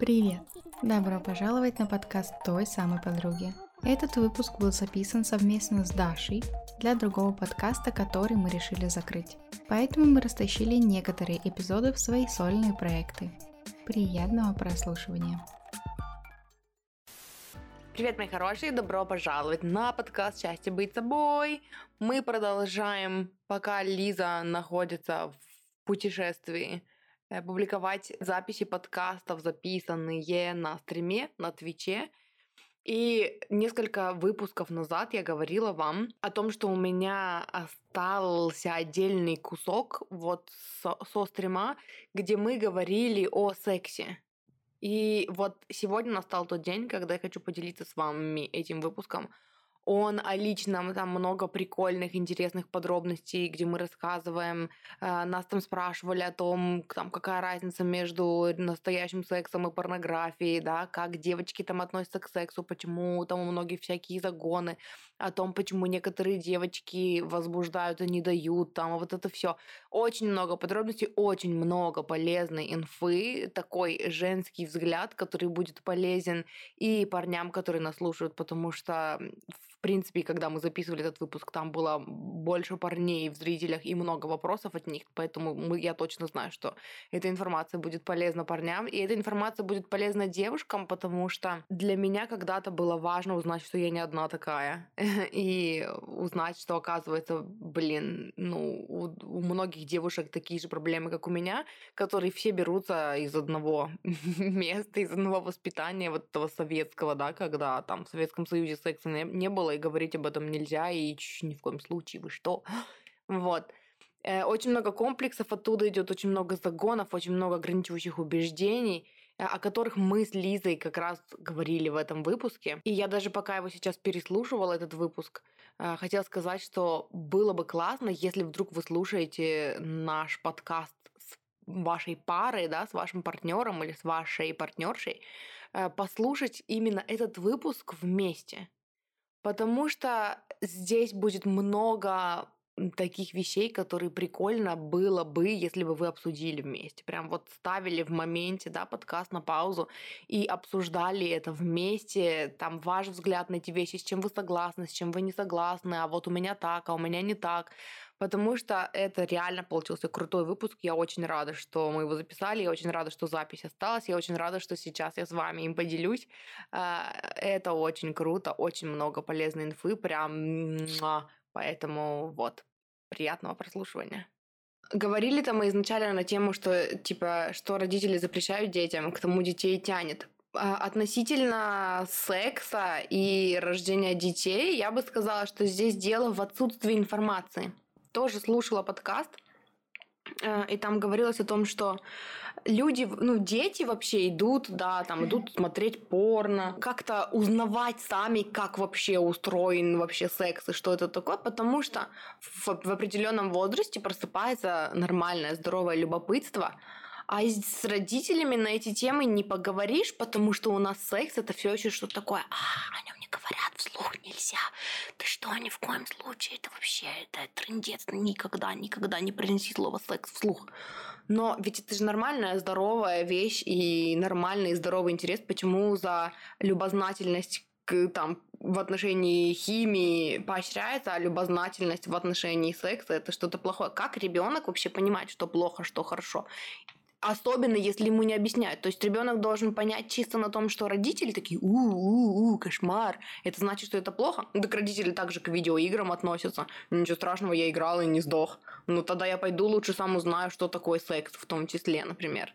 Привет! Добро пожаловать на подкаст той самой подруги. Этот выпуск был записан совместно с Дашей для другого подкаста, который мы решили закрыть. Поэтому мы растащили некоторые эпизоды в свои сольные проекты. Приятного прослушивания! Привет, мои хорошие! Добро пожаловать на подкаст «Счастье быть собой». Мы продолжаем, пока Лиза находится в путешествии, публиковать записи подкастов, записанные на стриме, на Твиче. И несколько выпусков назад я говорила вам о том, что у меня остался отдельный кусок вот со стрима, где мы говорили о сексе. И вот сегодня настал тот день, когда я хочу поделиться с вами этим выпуском. Он о личном, там много прикольных, интересных подробностей, где мы рассказываем, нас там спрашивали о том, там, какая разница между настоящим сексом и порнографией, да, как девочки там относятся к сексу, почему там у многих всякие загоны, о том, почему некоторые девочки возбуждают и не дают, там, вот это все. Очень много подробностей, очень много полезной инфы, такой женский взгляд, который будет полезен и парням, которые нас слушают, потому что в принципе, когда мы записывали этот выпуск, там было больше парней в зрителях и много вопросов от них, поэтому я точно знаю, что эта информация будет полезна парням, и эта информация будет полезна девушкам, потому что для меня когда-то было важно узнать, что я не одна такая, и узнать, что, оказывается, у многих девушек такие же проблемы, как у меня, которые все берутся из одного места, из одного воспитания, вот этого советского, да, когда там в Советском Союзе секса не было, и говорить об этом нельзя, и ни в коем случае, вы что? Вот. Очень много комплексов оттуда идет, очень много загонов, очень много ограничивающих убеждений, о которых мы с Лизой как раз говорили в этом выпуске. И я даже пока его сейчас переслушивала, этот выпуск, хотела сказать, что было бы классно, если вдруг вы слушаете наш подкаст с вашей парой, да, с вашим партнером или с вашей партнершей, послушать именно этот выпуск вместе. Потому что здесь будет много таких вещей, которые прикольно было бы, если бы вы обсудили вместе. Прям вот ставили в моменте, да, подкаст на паузу и обсуждали это вместе. Там ваш взгляд на эти вещи, с чем вы согласны, с чем вы не согласны, а вот у меня так, а у меня не так. Потому что это реально получился крутой выпуск. Я очень рада, что мы его записали. Я очень рада, что запись осталась. Я очень рада, что сейчас я с вами им поделюсь. Это очень круто. Очень много полезной инфы. Прям... Поэтому вот. Приятного прослушивания. Говорили-то мы изначально на тему, что, типа, что родители запрещают детям, к тому детей тянет. Относительно секса и рождения детей, я бы сказала, что здесь дело в отсутствии информации. Тоже слушала подкаст, и там говорилось о том, что люди, дети вообще идут, да, там идут смотреть порно, как-то узнавать сами, как вообще устроен вообще секс и что это такое, потому что в определенном возрасте просыпается нормальное здоровое любопытство, а с родителями на эти темы не поговоришь, потому что у нас секс это все еще что-то такое. О нем не говорят, вслух нельзя. Ты что, ни в коем случае, это вообще это трындец. Никогда не произнеси слово секс вслух. Но ведь это же нормальная, здоровая вещь и нормальный, здоровый интерес. Почему за любознательность там в отношении химии поощряется, а любознательность в отношении секса это что-то плохое? Как ребенок вообще понимает, что плохо, что хорошо? Особенно, если ему не объясняют. То есть ребенок должен понять чисто на том, что родители такие кошмар. Это значит, что это плохо? Так родители также к видеоиграм относятся. Ничего страшного, я играл и не сдох. Тогда я пойду лучше сам узнаю, что такое секс, в том числе, например.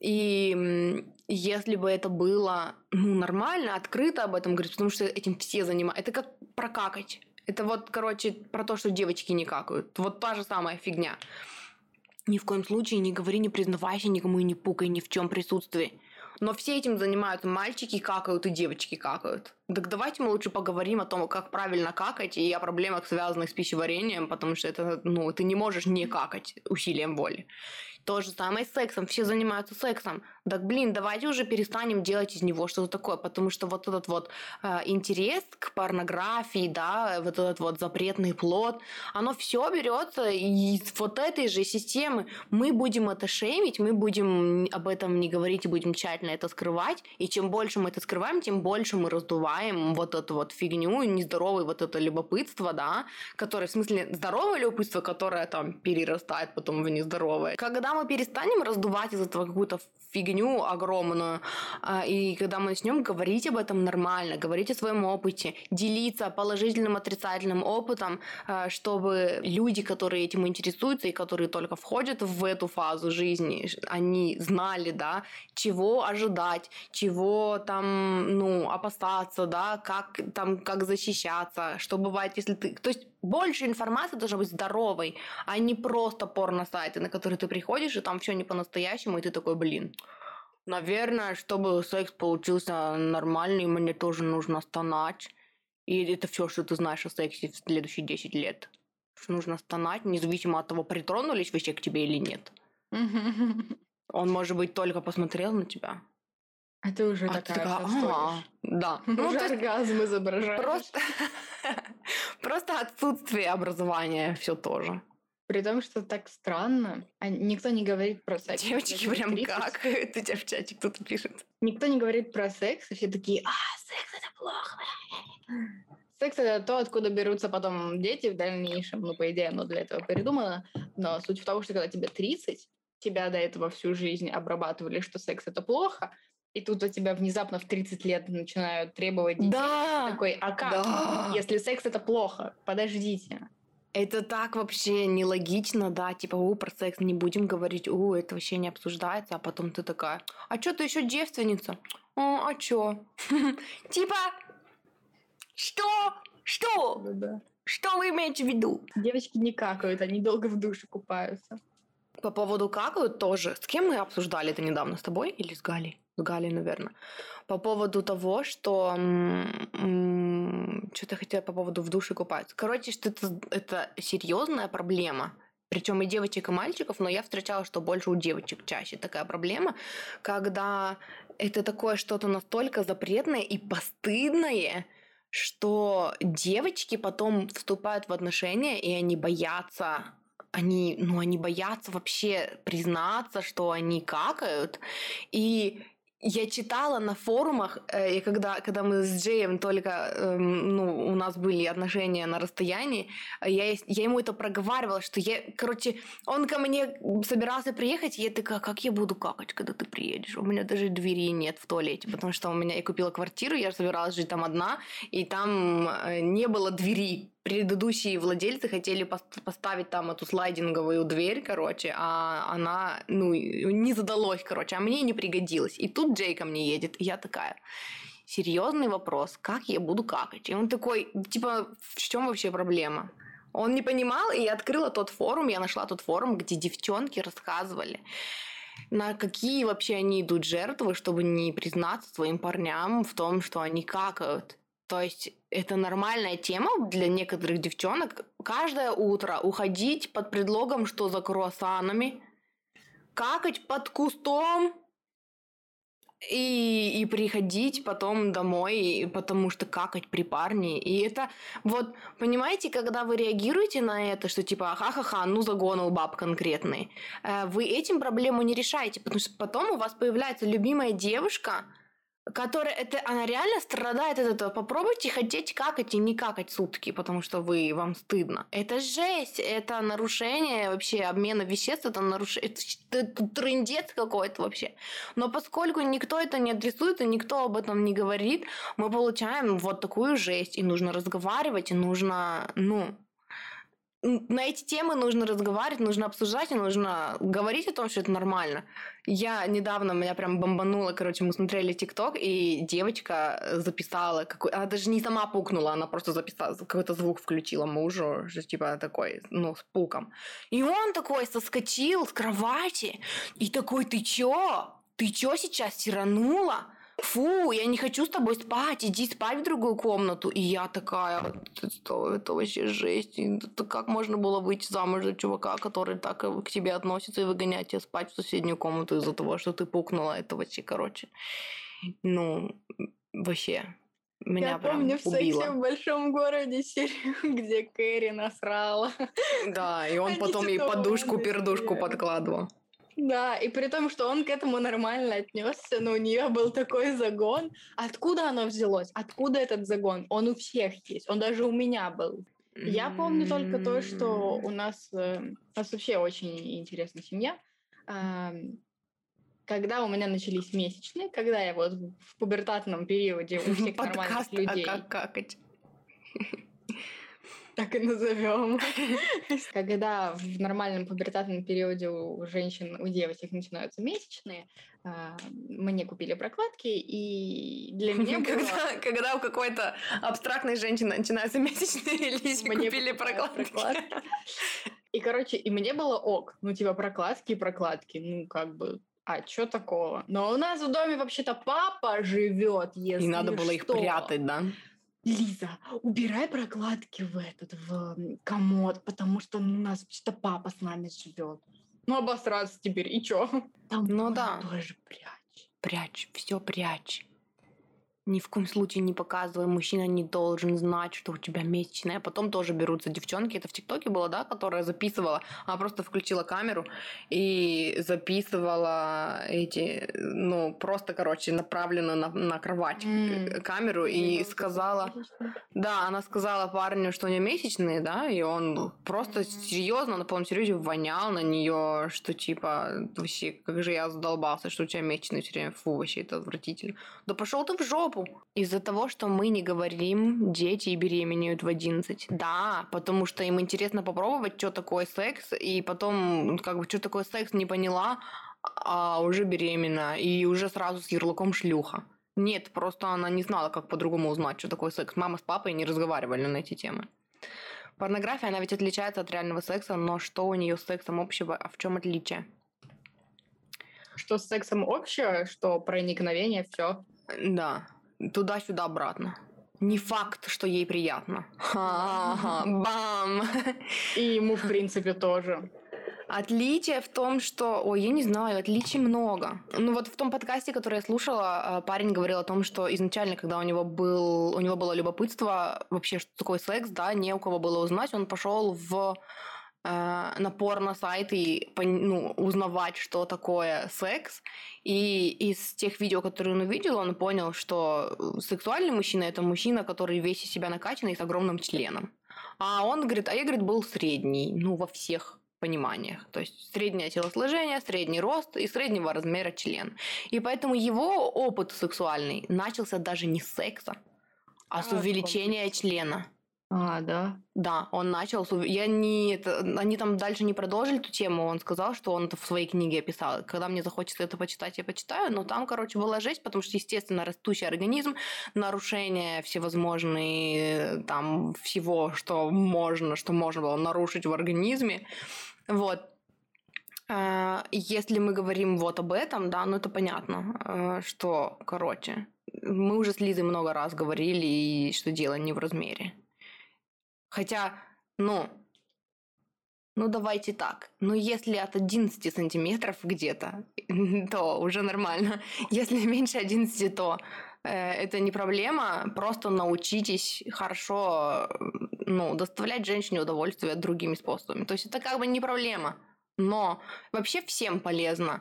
И если бы это было нормально, открыто об этом говорить, потому что этим все занимаются. Это как прокакать. Это вот, короче, про то, что девочки не какают. Вот та же самая фигня. Ни в коем случае не говори, не признавайся никому и не пукай ни в чем присутствии. Но все этим занимаются мальчики, какают и девочки какают. Так давайте мы лучше поговорим о том, как правильно какать и о проблемах, связанных с пищеварением, потому что это, ты не можешь не какать усилием воли. То же самое с сексом. Все занимаются сексом. Так, блин, давайте уже перестанем делать из него что-то такое, потому что вот этот вот интерес к порнографии, да, вот этот вот запретный плод, оно все берется из вот этой же системы. Мы будем это шеймить, мы будем об этом не говорить и будем тщательно это скрывать. И чем больше мы это скрываем, тем больше мы раздуваем вот эту вот фигню, нездоровое вот это любопытство, да, которое, в смысле, здоровое любопытство, которое там перерастает потом в нездоровое. Когда мы перестанем раздувать из этого какую-то фигню огромную, и когда мы начнем говорить об этом нормально, говорить о своем опыте, делиться положительным, отрицательным опытом, чтобы люди, которые этим интересуются и которые только входят в эту фазу жизни, они знали, да, чего ожидать, чего там, ну, опасаться, да, как там, как защищаться, что бывает, если ты... То есть больше информации должна быть здоровой, а не просто порно-сайты, на которые ты приходишь, и там все не по-настоящему, и ты такой, блин... Наверное, чтобы секс получился нормальный, мне тоже нужно стонать. И это все, что ты знаешь о сексе в следующие 10 лет. Что нужно стонать, независимо от того, притронулись вообще к тебе или нет. Он, может быть, только посмотрел на тебя. А ты уже такая, да. Уже оргазм изображаешь. Просто отсутствие образования все тоже. При том, что так странно, никто не говорит про секс. Девочки прям как? Это у тебя в чате кто-то пишет. Никто не говорит про секс, и все такие, секс это плохо. Секс это то, откуда берутся потом дети в дальнейшем. Ну, по идее, оно для этого придумано. Но суть в том, что когда тебе 30, тебя до этого всю жизнь обрабатывали, что секс это плохо, и тут у тебя внезапно в 30 лет начинают требовать детей. Да! Такой, а как? Да! Если секс это плохо, подождите. Это так вообще нелогично, да, типа, про секс не будем говорить, это вообще не обсуждается, а потом ты такая, а чё ты еще девственница? А чё? Типа, что? Что? Что вы имеете в виду? Девочки не какают, они долго в душе купаются. По поводу какают тоже. С кем мы обсуждали это недавно? С тобой или с Галей? С Галей, наверное. По поводу того, что... Что-то хотела по поводу в душе купаться. Короче, что это серьезная проблема. Причем и девочек, и мальчиков, но я встречала, что больше у девочек чаще такая проблема, когда это такое что-то настолько запретное и постыдное, что девочки потом вступают в отношения, и они боятся... Они боятся вообще признаться, что они какают. И я читала на форумах, и когда мы с Джейм только, у нас были отношения на расстоянии, я ему это проговаривала, что он ко мне собирался приехать, и я такая, как я буду какать, когда ты приедешь? У меня даже двери нет в туалете, потому что я купила квартиру, я собиралась жить там одна, и там не было двери. Предыдущие владельцы хотели поставить там эту слайдинговую дверь, а она, не задалось, а мне не пригодилось. И тут Джей ко мне едет, и я такая, серьезный вопрос, как я буду какать? И он такой, типа, в чем вообще проблема? Он не понимал, и я открыла тот форум, я нашла тот форум, где девчонки рассказывали, на какие вообще они идут жертвы, чтобы не признаться своим парням в том, что они какают. То есть это нормальная тема для некоторых девчонок. Каждое утро уходить под предлогом, что за круассанами, какать под кустом и приходить потом домой, потому что какать при парне. И это вот, понимаете, когда вы реагируете на это, что типа ха-ха-ха, загонул баб конкретный, вы этим проблему не решаете, потому что потом у вас появляется любимая девушка, она реально страдает от этого. Попробуйте хотеть какать и не какать сутки, потому что вам стыдно. Это жесть, это нарушение вообще обмена веществ, это трындец какой-то вообще. Но поскольку никто это не адресует и никто об этом не говорит, мы получаем вот такую жесть. И нужно разговаривать, и нужно, на эти темы нужно разговаривать, нужно обсуждать, и нужно говорить о том, что это нормально. Меня прям бомбануло, мы смотрели ТикТок, и девочка записала она даже не сама пукнула, она просто записала, какой-то звук включила мужу, что типа такой, с пуком. И он такой соскочил с кровати, и такой, ты чё сейчас тиранула? фу, я не хочу с тобой спать, иди спать в другую комнату. И я такая, это вообще жесть. Это как можно было выйти замуж за чувака, который так к тебе относится, и выгонять тебя спать в соседнюю комнату из-за того, что ты пукнула. Это вообще, короче, ну, вообще... Меня я прям помню, убило. В сексе в большом городе серию, где Кэрри насрала. Да, и он потом ей подушку-пердушку подкладывал. Да, и при том, что он к этому нормально отнесся, но у нее был такой загон. Откуда оно взялось? Откуда этот загон? Он у всех есть, он даже у меня был. Я помню только то, что у нас вообще очень интересная семья. Когда у меня начались месячные, когда я вот в пубертатном периоде у всех нормальных людей... Подкаст «А как какать?» Так и назовем. Когда в нормальном пубертатном периоде у женщин, у девочек начинаются месячные, мне купили прокладки, и для меня было... Когда у какой-то абстрактной женщины начинаются месячные, Лизе купили прокладки. И, короче, и мне было ок. Ну, типа, прокладки и прокладки. Ну, как бы... А чё такого? Но у нас в доме вообще-то папа живет, если и надо было что. Их прятать, да? Лиза, убирай прокладки в комод, потому что у нас вообще-то папа с нами живет. Ну, обосраться теперь, и чё? Там ну да. Тоже прячь. Прячь, все прячь. Ни в коем случае не показывай. Мужчина не должен знать, что у тебя месячные. А потом тоже берутся девчонки. Это в ТикТоке было, да, которая записывала. Она просто включила камеру и записывала эти... Ну, просто, короче, направленно на кровать камеру. И сказала... Да, она сказала парню, что у нее месячные, да. И он просто серьезно, на полном серьезе вонял на нее, что типа... Вообще, как же я задолбался, что у тебя месячные все время. Фу, вообще, это отвратительно. Да пошел ты в жопу! Из-за того, что мы не говорим, дети беременеют в 11. Да, потому что им интересно попробовать, что такое секс, и потом, как бы, что такое секс, не поняла, а уже беременна, и уже сразу с ярлыком шлюха. Нет, просто она не знала, как по-другому узнать, что такое секс. Мама с папой не разговаривали на эти темы. Порнография, она ведь отличается от реального секса, но что у нее с сексом общего, а в чем отличие? Что с сексом общего, что проникновение, все. Да, туда-сюда, обратно. Не факт, что ей приятно. Ха-ха, бам! И ему, в принципе, тоже. Отличие в том, что... Ой, я не знаю, отличий много. Ну вот в том подкасте, который я слушала, парень говорил о том, что изначально, когда у него было любопытство вообще, что такое секс, да, не у кого было узнать, он пошел на порно-сайт и узнавать, что такое секс. И из тех видео, которые он увидел, он понял, что сексуальный мужчина – это мужчина, который весь из себя накачанный и с огромным членом. А он говорит, был средний, во всех пониманиях. То есть среднее телосложение, средний рост и среднего размера член. И поэтому его опыт сексуальный начался даже не с секса, а с увеличения члена. А, да? Да, он начал... Они там дальше не продолжили эту тему, он сказал, что он это в своей книге описал. Когда мне захочется это почитать, я почитаю, но там, короче, была жесть, потому что, естественно, растущий организм, нарушения всевозможные, там, всего, что можно было нарушить в организме, вот. Если мы говорим вот об этом, да, это понятно, что, короче, мы уже с Лизой много раз говорили, и что дело не в размере. Хотя, давайте так. Если от 11 сантиметров где-то, то уже нормально. Если меньше 11, то это не проблема. Просто научитесь хорошо, доставлять женщине удовольствие другими способами. То есть это как бы не проблема. Но вообще всем полезно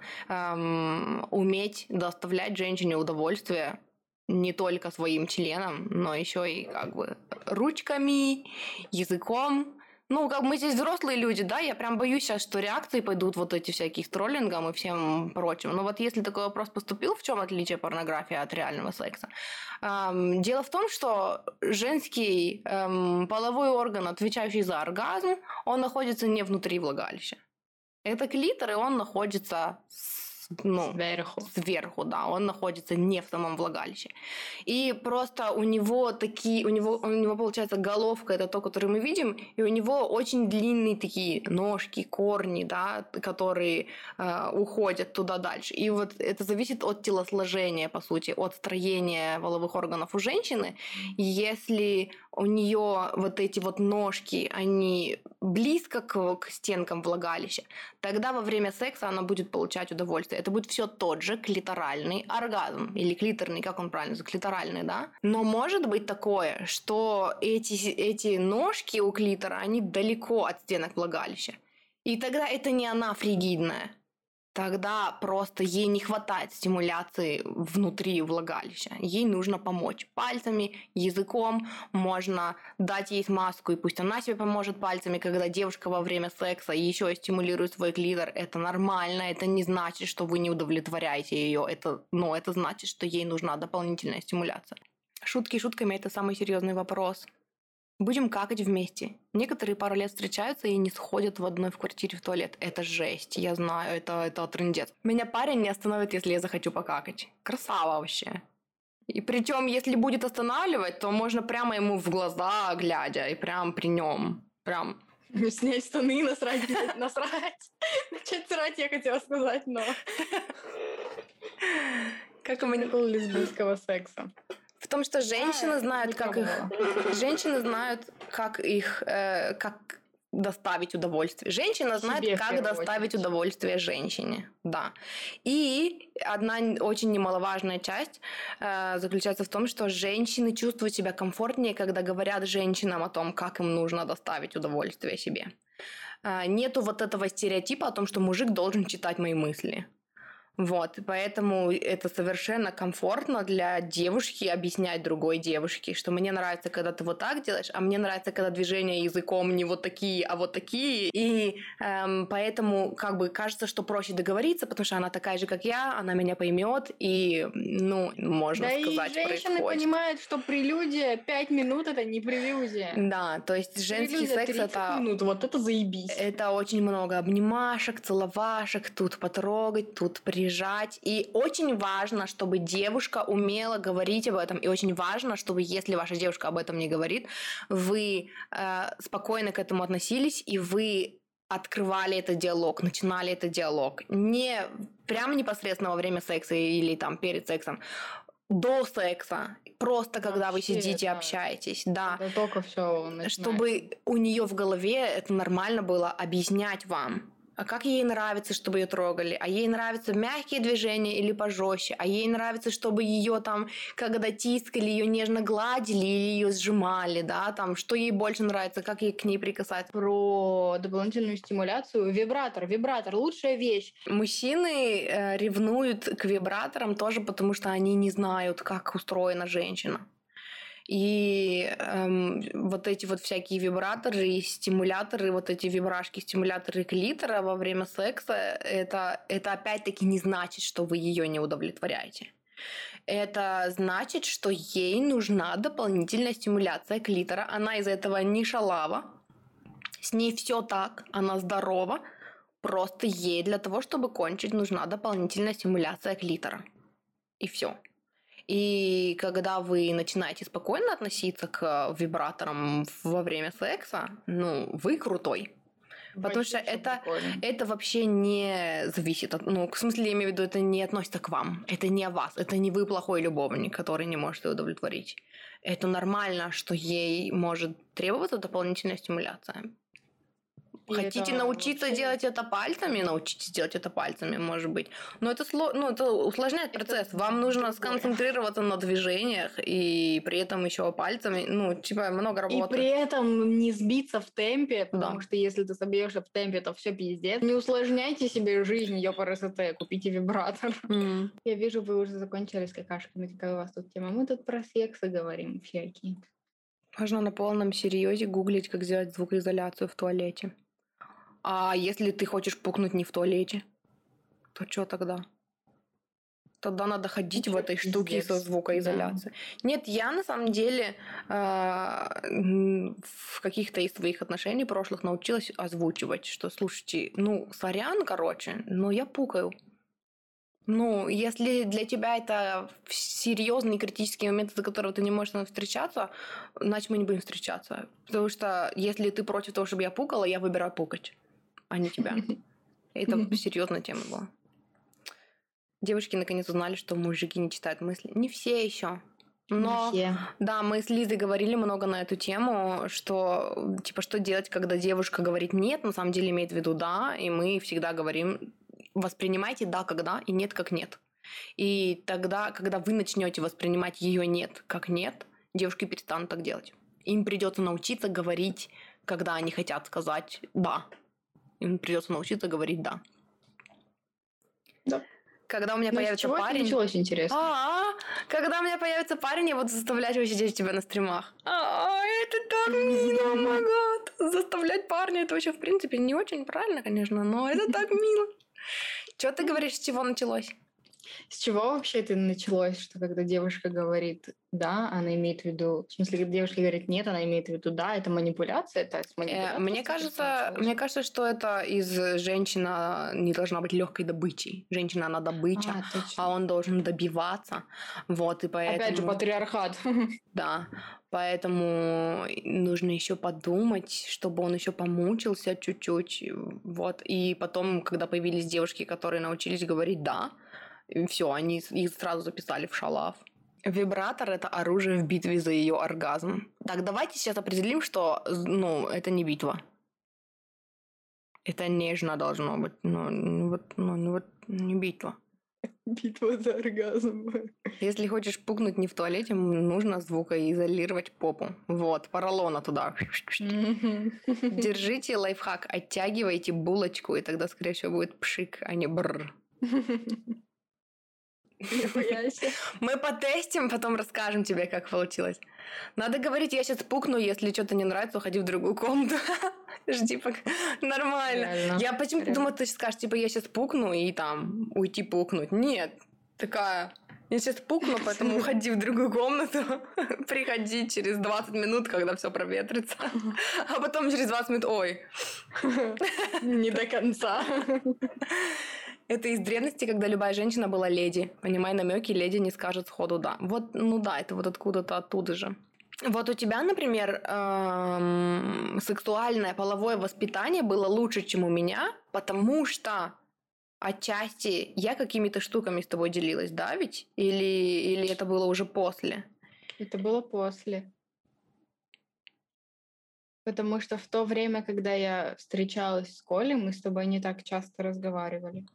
уметь доставлять женщине удовольствие не только своим членом, но еще и как бы ручками, языком. Как мы здесь взрослые люди, да, я прям боюсь сейчас, что реакции пойдут вот эти всякие с троллингом и всем прочим. Но вот если такой вопрос поступил, в чем отличие порнографии от реального секса? Дело в том, что женский половой орган, отвечающий за оргазм, он находится не внутри влагалища. Это клитор, и он находится ну, сверху, да, он находится не в самом влагалище. И просто у него получается головка, это то, которое мы видим, и у него очень длинные такие ножки, корни, да, которые уходят туда дальше. И вот это зависит от телосложения, по сути, от строения половых органов у женщины. Если у нее вот эти вот ножки, они близко к стенкам влагалища, тогда во время секса она будет получать удовольствие. Это будет все тот же клиторальный оргазм, или клиторный, как он правильно называется, клиторальный, да? Но может быть такое, что эти ножки у клитора, они далеко от стенок влагалища. И тогда это не она фригидная. Тогда просто ей не хватает стимуляции внутри влагалища. Ей нужно помочь пальцами, языком. Можно дать ей смазку, и пусть она себе поможет пальцами, когда девушка во время секса еще и стимулирует свой клитор. Это нормально, это не значит, что вы не удовлетворяете ее. Это значит, что ей нужна дополнительная стимуляция. Шутки шутками, это самый серьезный вопрос. Будем какать вместе. Некоторые пару лет встречаются и не сходят в одной в квартире в туалет. Это жесть, я знаю, это трындец. Меня парень не остановит, если я захочу покакать. Красава вообще. И причем, если будет останавливать, то можно прямо ему в глаза глядя, и прям при нем. Прям... Снять штаны, насрать. Начать срать, я хотела сказать, но... Как у меня было лесбийского секса. В том, что женщины знают, как доставить удовольствие. Женщина знает, как доставить удовольствие женщине. Да. И одна очень немаловажная часть заключается в том, что женщины чувствуют себя комфортнее, когда говорят женщинам о том, как им нужно доставить удовольствие себе. Нету вот этого стереотипа о том, что мужик должен читать мои мысли. Вот, поэтому это совершенно комфортно для девушки объяснять другой девушке, что мне нравится, когда ты вот так делаешь, а мне нравится, когда движения языком не вот такие, а вот такие. И поэтому как бы кажется, что проще договориться, потому что она такая же, как я, она меня поймет, и, ну, можно сказать, происходит. Да, и женщины понимают, что прелюдия 5 минут – это не прелюдия. Да, то есть женский секс – это… 30 минут, вот это заебись. Это очень много обнимашек, целовашек, тут потрогать, тут прижать. И очень важно, чтобы девушка умела говорить об этом. И очень важно, чтобы, если ваша девушка об этом не говорит, вы спокойно к этому относились, и вы открывали этот диалог, начинали этот диалог. Не прямо непосредственно во время секса или там перед сексом, до секса, просто когда вы сидите и общаетесь, да. Только всё начинается. Чтобы у нее в голове это нормально было объяснять вам. А как ей нравится, чтобы ее трогали? А ей нравятся мягкие движения или пожестче? А ей нравится, чтобы ее там, когда тискали, ее нежно гладили или ее сжимали, да? Там, что ей больше нравится, как ей к ней прикасаться? Про дополнительную стимуляцию. Вибратор, лучшая вещь. Мужчины ревнуют к вибраторам тоже, потому что они не знают, как устроена женщина. И вот эти вот всякие вибраторы и стимуляторы, вот эти вибрашки, стимуляторы клитора во время секса, это опять-таки не значит, что вы ее не удовлетворяете. Это значит, что ей нужна дополнительная стимуляция клитора. Она из этого не шалава, с ней все так, она здорова, просто ей для того, чтобы кончить, нужна дополнительная стимуляция клитора. И все. И когда вы начинаете спокойно относиться к вибраторам во время секса, ну, вы крутой. Потому что это вообще не зависит от... Ну, в смысле, я имею в виду, это не относится к вам. Это не о вас. Это не вы плохой любовник, который не может ее удовлетворить. Это нормально, что ей может требоваться дополнительная стимуляция. И хотите научиться делать это пальцами? Научитесь делать это пальцами, может быть. Но это усложняет процесс. Вам нужно сконцентрироваться на движениях и при этом еще пальцами, много работы. И при этом не сбиться в темпе, потому что если ты собьешься в темпе, то все пиздец. Не усложняйте себе жизнь, ёпарасоте, купите вибратор. Mm. Я вижу, вы уже закончили с какашками, какая у вас тут тема. Мы тут про сексы говорим всякие. Можно на полном серьезе гуглить, как сделать звукоизоляцию в туалете. А если ты хочешь пукнуть не в туалете, то что тогда? Тогда надо ходить в этой штуке со звукоизоляцией. Да. Нет, я на самом деле в каких-то из своих отношений прошлых научилась озвучивать, что, слушайте, сорян, короче, но я пукаю. Ну, если для тебя это серьезный критический момент, из-за которого ты не можешь встречаться, значит, мы не будем встречаться. Потому что если ты против того, чтобы я пукала, я выбираю пукать, а не тебя. Это серьезная тема была. Девушки наконец узнали, что мужики не читают мысли. Не все еще. Но да, мы с Лизой говорили много на эту тему, что типа что делать, когда девушка говорит нет, на самом деле имеет в виду да, и мы всегда говорим: воспринимайте «да» как «да» и «нет» как «нет». И тогда, когда вы начнете воспринимать ее «нет» как «нет», девушки перестанут так делать. Им придется научиться говорить, когда они хотят сказать «да». Им придется научиться говорить «да». Да. Когда у меня появится парень... Началось интересно. Когда у меня появится парень, я буду заставлять его сидеть у тебя на стримах. Это так мило, магад. Заставлять парня, это вообще, в принципе, не очень правильно, конечно, но это так мило. Чего ты говоришь, с чего началось? С чего вообще это началось, что когда девушка говорит «да», она имеет в виду... В смысле, когда девушка говорит «нет», она имеет в виду «да», это манипуляция? Это мне кажется, что это из женщина не должна быть легкой добычей. Женщина, она добыча, а он должен добиваться. Вот, и поэтому... Опять же, патриархат. Да, поэтому нужно еще подумать, чтобы он еще помучился чуть-чуть. Вот, и потом, когда появились девушки, которые научились говорить «да», все, они их сразу записали в шалаф. Вибратор – это оружие в битве за ее оргазм. Так, давайте сейчас определим, что, это не битва. Это нежно должно быть. Не битва. Битва за оргазм. Если хочешь пукнуть не в туалете, нужно звукоизолировать попу. Вот, поролона туда. Держите лайфхак, оттягивайте булочку, и тогда, скорее всего, будет пшик, а не бррр. Мы потестим, потом расскажем тебе, как получилось. Надо говорить, я сейчас пукну, если что-то не нравится, уходи в другую комнату. Жди пока. Нормально. Я почему-то думала, ты сейчас скажешь, типа, я сейчас пукну и там уйти пукнуть. Нет, такая, я сейчас пукну, поэтому уходи в другую комнату. Приходи через 20 минут, когда все проветрится. А потом через 20 минут, ой. Не до конца. Это из древности, когда любая женщина была леди. Понимай намеки, леди не скажет сходу «да». Вот, это вот откуда-то оттуда же. Вот у тебя, например, сексуальное половое воспитание было лучше, чем у меня, потому что отчасти я какими-то штуками с тобой делилась, да ведь? Или это было уже после? Это было после. Потому что в то время, когда я встречалась с Колей, мы с тобой не так часто разговаривали.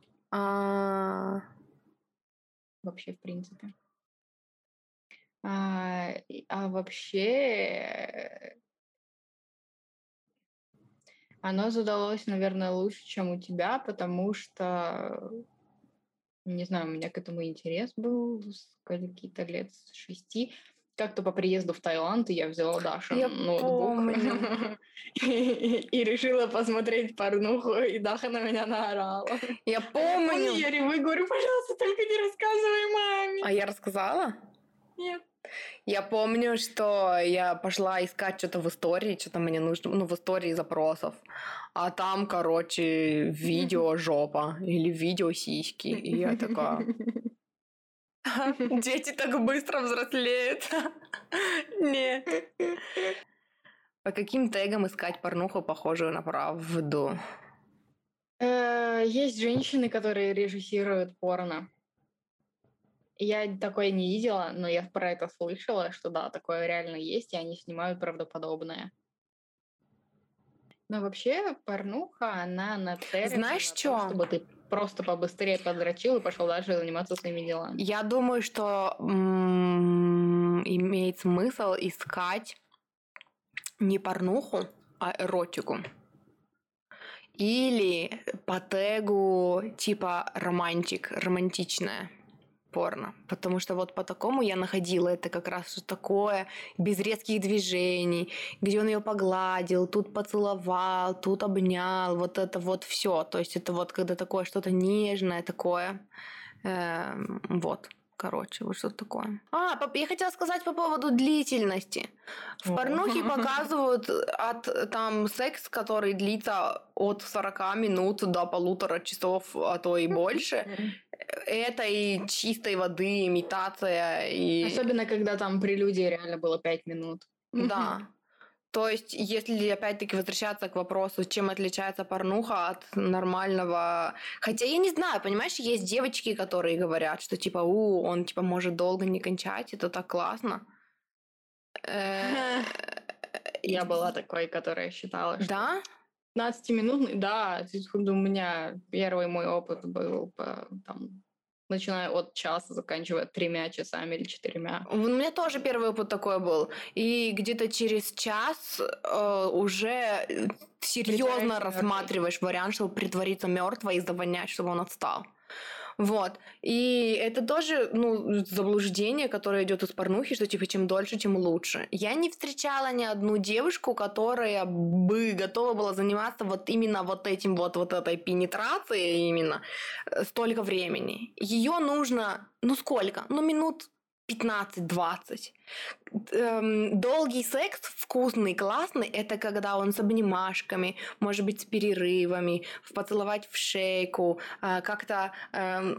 Вообще, в принципе. Вообще... Оно задалось, наверное, лучше, чем у тебя, потому что... Не знаю, у меня к этому интерес был с каких-то лет 6. Как-то по приезду в Таиланд я взяла Дашу ноутбук и решила посмотреть порнуху, и Даша на меня наорала. Я помню. Я говорю, пожалуйста, только не рассказывай маме. А я рассказала? Нет. Я помню, что я пошла искать что-то в истории, что-то мне нужно, в истории запросов, а там, короче, видео жопа или видео сиськи, и я такая... Дети так быстро взрослеют. Нет. По каким тегам искать порнуху, похожую на правду? Есть женщины, которые режиссируют порно. Я такое не видела, но я про это слышала, что да, такое реально есть, и они снимают правдоподобное. Но вообще порнуха, она нацелена на то, чтобы ты... Просто побыстрее подрочил и пошел дальше заниматься своими делами. Я думаю, что имеет смысл искать не порнуху, а эротику. Или по тегу типа романтик, романтичное порно. Потому что вот по такому я находила это как раз что такое, без резких движений, где он ее погладил, тут поцеловал, тут обнял, вот это вот все. То есть это вот когда такое что-то нежное такое, вот что-то такое. Я хотела сказать по поводу длительности. В порнухе показывают там секс, который длится от 40 минут до 1,5 часов, а то и больше. это и чистой воды имитация. И... Особенно, когда там прелюдия реально было 5 минут. Да. То есть, если опять-таки возвращаться к вопросу, чем отличается порнуха от нормального... Хотя я не знаю, понимаешь, есть девочки, которые говорят, что типа, он типа может долго не кончать, это так классно. Я была такой, которая считала, что... Да? 15-минутный, да. У меня первый мой опыт был там... Начиная от часа, заканчивая 3 часами или 4. У меня тоже первый опыт такой был. И где-то через час уже серьезно рассматриваешь вариант, чтобы притвориться мертвой и завонять, чтобы он отстал. Вот. И это тоже заблуждение, которое идет из порнухи, что типа чем дольше, тем лучше. Я не встречала ни одну девушку, которая бы готова была заниматься вот именно вот этим вот этой пенетрацией именно столько времени. Ее нужно, сколько? Минут 15-20. Долгий секс, вкусный, классный, это когда он с обнимашками, может быть, с перерывами, поцеловать в шейку, как-то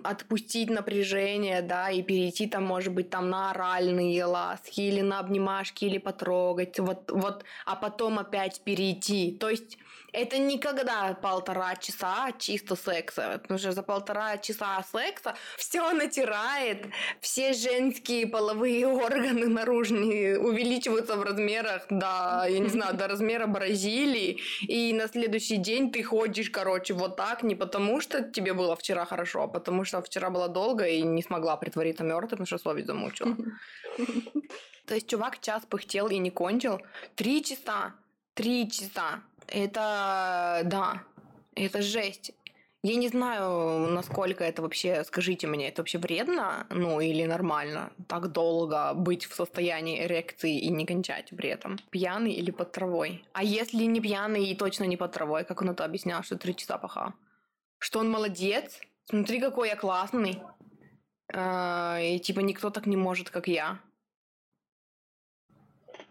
отпустить напряжение, да, и перейти, там, может быть, там, на оральные ласки, или на обнимашки, или потрогать, вот, а потом опять перейти. То есть это никогда 1,5 часа чисто секса, потому что за 1,5 часа секса все натирает, все женские половые органы наружные увеличиваются в размерах до размера Бразилии, и на следующий день ты ходишь, вот так, не потому что тебе было вчера хорошо, а потому что вчера было долго и не смогла притвориться мёртвой, потому что совесть замучила. То есть чувак час пыхтел и не кончил. 3 часа. 3 часа. Это... Да. Это жесть. Я не знаю, насколько это вообще, скажите мне, это вообще вредно, или нормально, так долго быть в состоянии эрекции и не кончать при этом? Пьяный или под травой? А если не пьяный и точно не под травой, как он это объяснял, что 3 часа пахал? Что он молодец? Смотри, какой я классный. И типа никто так не может, как я.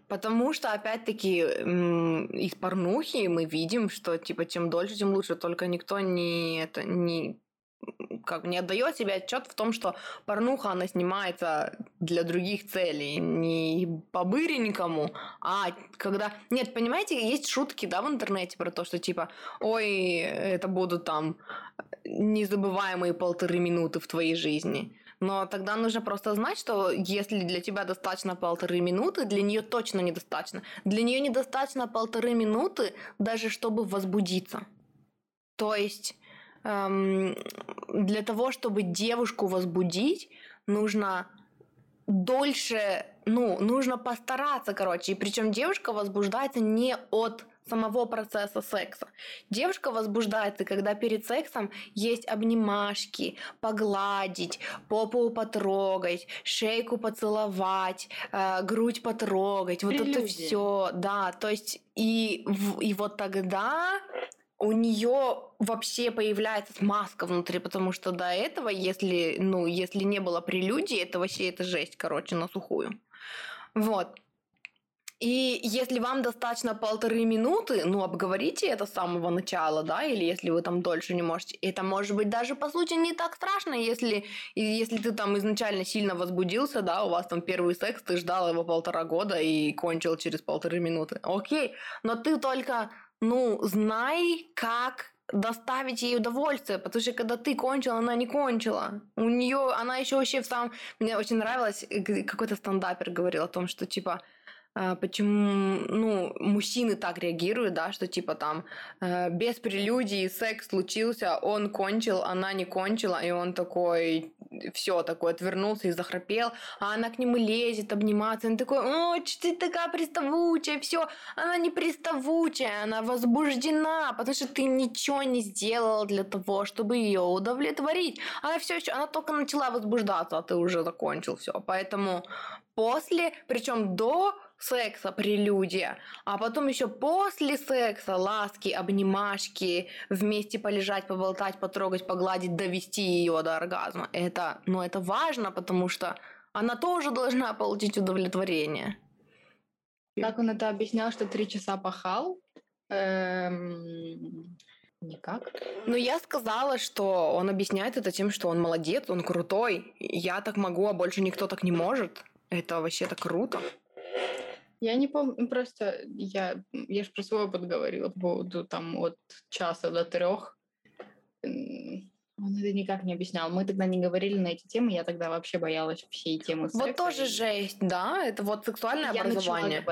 Потому что, опять-таки, из порнухи мы видим, что, типа, чем дольше, тем лучше. Только никто не отдает себе отчет в том, что порнуха, она снимается для других целей. Не по быре никому, а когда... Нет, понимаете, есть шутки, в интернете про то, что, типа, ой, это будут, незабываемые 1,5 минуты в твоей жизни. Но тогда нужно просто знать, что если для тебя достаточно 1,5 минуты, для нее точно недостаточно. Для нее недостаточно 1,5 минуты, даже чтобы возбудиться. То есть для того, чтобы девушку возбудить, нужно дольше, нужно постараться, И причем девушка возбуждается не от самого процесса секса. Девушка возбуждается, когда перед сексом есть обнимашки, погладить, попу потрогать, шейку поцеловать, грудь потрогать. Прелюдия. Вот это все, да. То есть и вот тогда у нее вообще появляется смазка внутри, потому что до этого, если не было прелюдии, это вообще это жесть, на сухую. Вот. И если вам достаточно 1,5 минуты, обговорите это с самого начала, да, или если вы дольше не можете. Это может быть даже, по сути, не так страшно, если ты изначально сильно возбудился, да, у вас первый секс, ты ждал его 1,5 года и кончил через 1,5 минуты. Окей, но ты только, знай, как доставить ей удовольствие, потому что когда ты кончила, она не кончила. У нее, она еще вообще Мне очень нравилось, какой-то стендапер говорил о том, что, почему, мужчины так реагируют, да, что, без прелюдии секс случился, он кончил, она не кончила, и он такой отвернулся и захрапел, а она к нему лезет обниматься, он такой, что ты такая приставучая, все, она не приставучая, она возбуждена, потому что ты ничего не сделал для того, чтобы ее удовлетворить, она все еще, она только начала возбуждаться, а ты уже закончил все, поэтому после, причем до секса прелюдия, а потом еще после секса ласки, обнимашки, вместе полежать, поболтать, потрогать, погладить, довести ее до оргазма. Это, это важно, потому что она тоже должна получить удовлетворение. Как он это объяснял, что 3 часа пахал? Никак. Но я сказала, что он объясняет это тем, что он молодец, он крутой. Я так могу, а больше никто так не может. Это вообще так круто. Я не помню, просто я же про свой опыт говорила по поводу там от 1 до 3. Он это никак не объяснял. Мы тогда не говорили на эти темы, я тогда вообще боялась всей темы секса. Вот тоже жесть, да? Это вот сексуальное образование.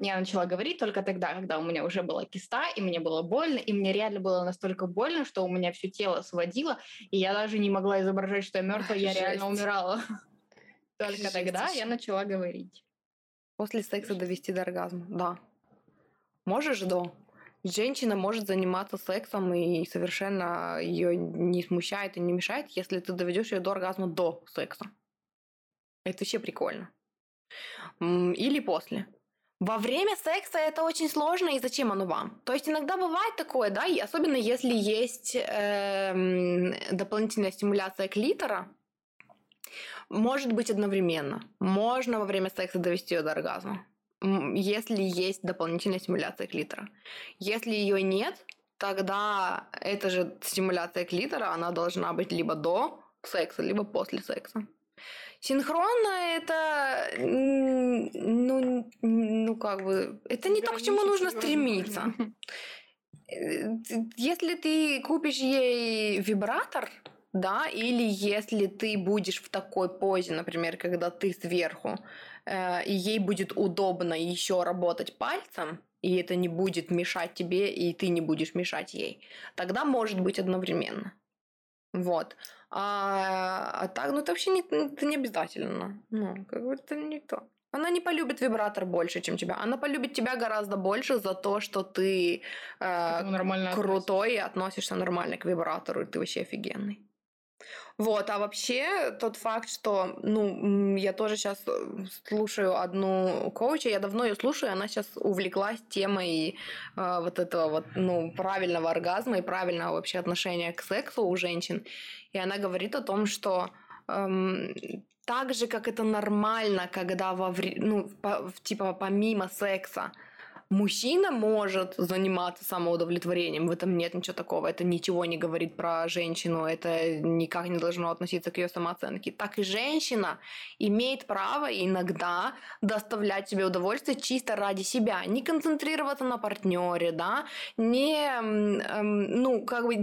Я начала говорить только тогда, когда у меня уже была киста, и мне было больно, и мне реально было настолько больно, что у меня все тело сводило, и я даже не могла изображать, что я мертвая, я реально умирала. Только тогда я начала говорить. После секса довести до оргазма, да. Можешь до? Женщина может заниматься сексом и совершенно ее не смущает и не мешает, если ты доведешь ее до оргазма до секса. Это вообще прикольно. Или после. Во время секса это очень сложно, и зачем оно вам? То есть иногда бывает такое, да, и особенно если есть дополнительная стимуляция клитора, может быть одновременно. Можно во время секса довести ее до оргазма. Если есть дополнительная стимуляция клитора. Если ее нет, тогда эта же стимуляция клитора, она должна быть либо до секса, либо после секса. Синхронно это, это не то, к чему нужно стремиться. Если ты купишь ей вибратор, да, или если ты будешь в такой позе, например, когда ты сверху, и ей будет удобно еще работать пальцем, и это не будет мешать тебе, и ты не будешь мешать ей, тогда может быть одновременно. Вот. А так, это вообще не обязательно. Это не то. Она не полюбит вибратор больше, чем тебя. Она полюбит тебя гораздо больше за то, что ты крутой и относишься нормально к вибратору, и ты вообще офигенный. Вот, а вообще тот факт, что, я тоже сейчас слушаю одну коуча, я давно ее слушаю, она сейчас увлеклась темой вот этого вот, правильного оргазма и правильного вообще отношения к сексу у женщин, и она говорит о том, что так же, как это нормально, когда помимо секса мужчина может заниматься самоудовлетворением, в этом нет ничего такого, это ничего не говорит про женщину, это никак не должно относиться к ее самооценке. Так и женщина имеет право иногда доставлять себе удовольствие чисто ради себя, не концентрироваться на партнере, да, не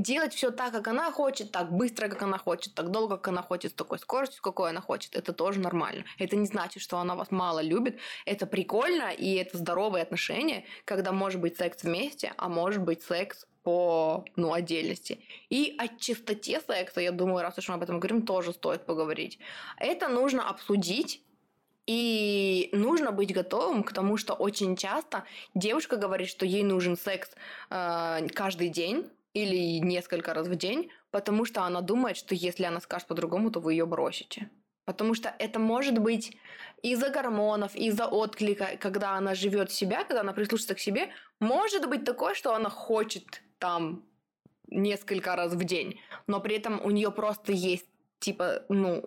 делать все так, как она хочет, так быстро, как она хочет, так долго, как она хочет, с такой скоростью, какой она хочет. Это тоже нормально. Это не значит, что она вас мало любит. Это прикольно, и это здоровые отношения, когда может быть секс вместе, а может быть секс по отдельности. И о чистоте секса, я думаю, раз уж мы об этом говорим, тоже стоит поговорить. Это нужно обсудить, и нужно быть готовым к тому, что очень часто девушка говорит, что ей нужен секс каждый день или несколько раз в день, потому что она думает, что если она скажет по-другому, то вы ее бросите. Потому что это может быть из-за гормонов, из-за отклика, когда она живет себя, когда она прислушивается к себе, может быть такое, что она хочет там несколько раз в день, но при этом у нее просто есть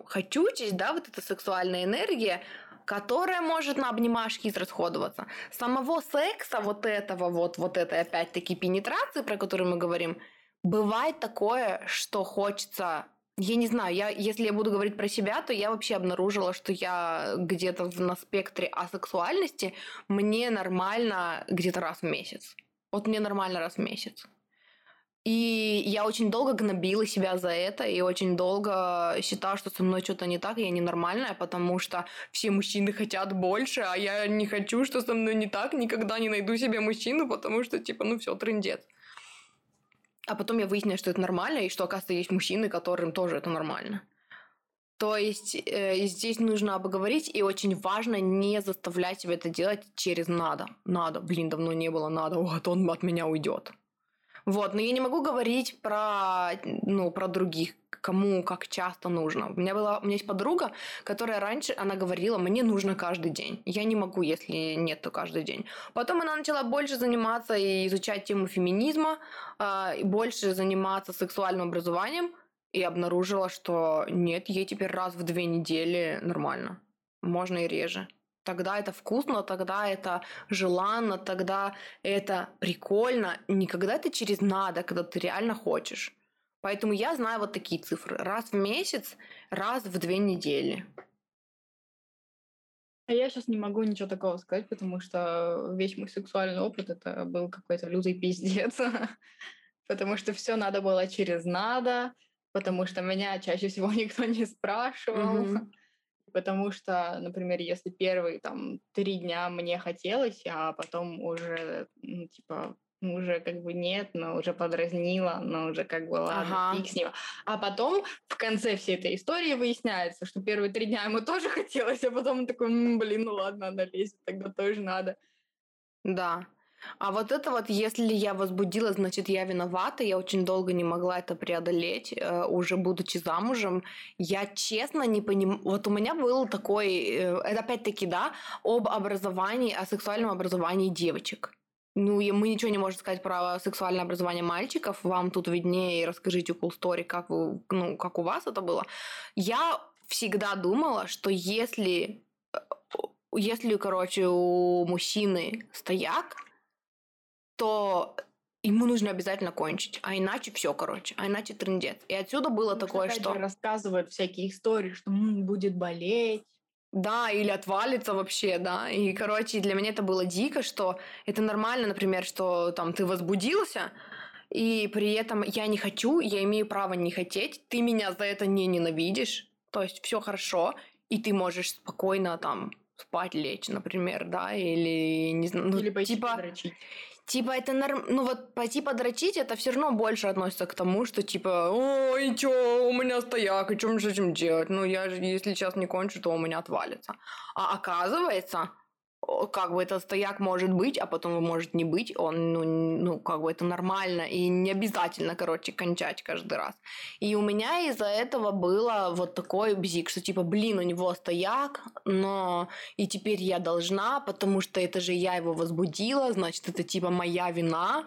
хочучесть, да, вот эта сексуальная энергия, которая может на обнимашки израсходоваться. Самого секса вот этой опять-таки пенетрации, про которую мы говорим, бывает такое, что хочется... Я не знаю, если я буду говорить про себя, то я вообще обнаружила, что я где-то на спектре асексуальности, мне нормально где-то раз в месяц. Вот мне нормально раз в месяц. И я очень долго гнобила себя за это, и очень долго считала, что со мной что-то не так, я ненормальная, потому что все мужчины хотят больше, а я не хочу, что со мной не так, никогда не найду себе мужчину, потому что, всё, трындец. А потом я выясняю, что это нормально, и что, оказывается, есть мужчины, которым тоже это нормально. То есть здесь нужно обговорить, и очень важно не заставлять себя это делать через «надо». «Надо», давно не было «надо», вот он от меня уйдет. Вот, но я не могу говорить про других, кому как часто нужно. У меня есть подруга, которая раньше, она говорила, мне нужно каждый день. Я не могу, если нет, то каждый день. Потом она начала больше заниматься и изучать тему феминизма, и больше заниматься сексуальным образованием, и обнаружила, что нет, ей теперь раз в 2 недели нормально. Можно и реже. Тогда это вкусно, тогда это желанно, тогда это прикольно. Не когда это через надо, когда ты реально хочешь. Поэтому я знаю вот такие цифры. Раз в месяц, раз в 2 недели. А я сейчас не могу ничего такого сказать, потому что весь мой сексуальный опыт это был какой-то лютый пиздец. Потому что все надо было через надо, потому что меня чаще всего никто не спрашивал. Потому что, например, если первые 3 дня мне хотелось, а потом уже, уже как бы нет, но уже подразнила, но уже как бы ладно, фиг с ним. А потом в конце всей этой истории выясняется, что первые 3 дня ему тоже хотелось, а потом он такой, ну ладно, она лезет, тогда тоже надо. Да. А вот это вот, если я возбудилась, значит, я виновата, я очень долго не могла это преодолеть, уже будучи замужем. Я честно не понимаю... Вот у меня был такой... Это опять-таки, да, об образовании, о сексуальном образовании девочек. Ну, и мы ничего не можем сказать про сексуальное образование мальчиков. Вам тут виднее, расскажите cool story, как, вы, ну, как у вас это было. Я всегда думала, что если у мужчины стояк, то ему нужно обязательно кончить. А иначе все, А иначе трындец. И отсюда было такое, что... Рассказывают всякие истории, что будет болеть. Да, или отвалится вообще, да. И, для меня это было дико, что это нормально, например, что ты возбудился, и при этом я не хочу, я имею право не хотеть, ты меня за это не ненавидишь, то есть все хорошо, и ты можешь спокойно спать лечь, например, да, или не знаю, или пойти подрочить. Это нормально. Ну вот пойти подрочить, это все равно больше относится к тому, что ой, чё, у меня стояк, и чё мне с этим делать? Ну я же, если сейчас не кончу, то у меня отвалится. А оказывается, этот стояк может быть, а потом его может не быть, он, это нормально, и не обязательно, кончать каждый раз. И у меня из-за этого было вот такой бзик, что у него стояк, но и теперь я должна, потому что это же я его возбудила, значит, это моя вина,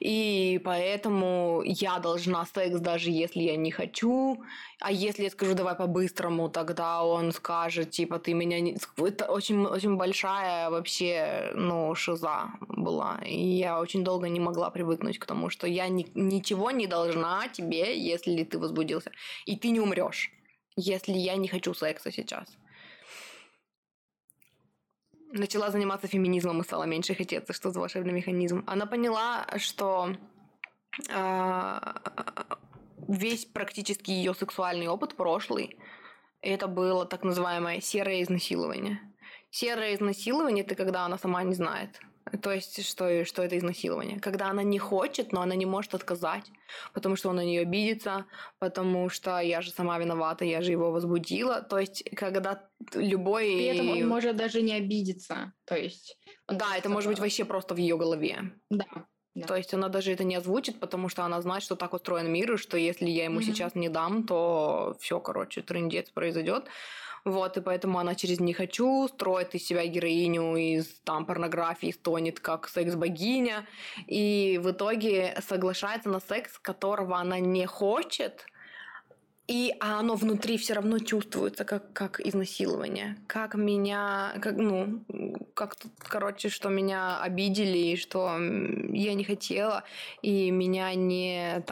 и поэтому я должна секс, даже если я не хочу, а если я скажу «давай по-быстрому», тогда он скажет, «ты меня не...» Это очень большая вообще, шиза была. И я очень долго не могла привыкнуть к тому, что я ничего не должна тебе, если ты возбудился. И ты не умрёшь, если я не хочу секса сейчас. Начала заниматься феминизмом и стало меньше хотеться. Что за волшебный механизм? Она поняла, что весь практически её сексуальный опыт прошлый, это было так называемое серое изнасилование. Серое изнасилование – это когда она сама не знает. То есть, что это изнасилование. Когда она не хочет, но она не может отказать, потому что он на нее обидится, потому что я же сама виновата, я же его возбудила. То есть, когда любой... При этом он может даже не обидеться. То есть... Да, это может быть вообще просто в ее голове. Да. То есть, она даже это не озвучит, потому что она знает, что так устроен мир, и что если я ему сейчас не дам, то все, трындец произойдет. Вот, и поэтому она через «не хочу» строит из себя героиню из порнографии, стонет как секс-богиня, и в итоге соглашается на секс, которого она не хочет, а оно внутри все равно чувствуется как изнасилование, как меня, что меня обидели, и что я не хотела, и меня не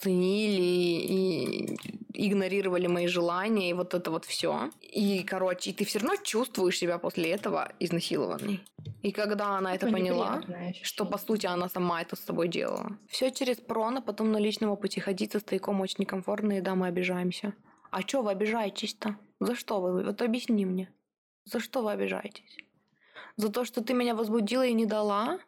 ценили, и игнорировали мои желания, и вот это вот все. И, и ты все равно чувствуешь себя после этого изнасилованной. И когда она это поняла, что, по сути, она сама это с собой делала. Все через порно, потом на личном опыте ходить со стояком очень некомфортно, и да, мы обижаемся. А чё вы обижаетесь-то? За что вы? Вот объясни мне. За что вы обижаетесь? За то, что ты меня возбудила и не дала?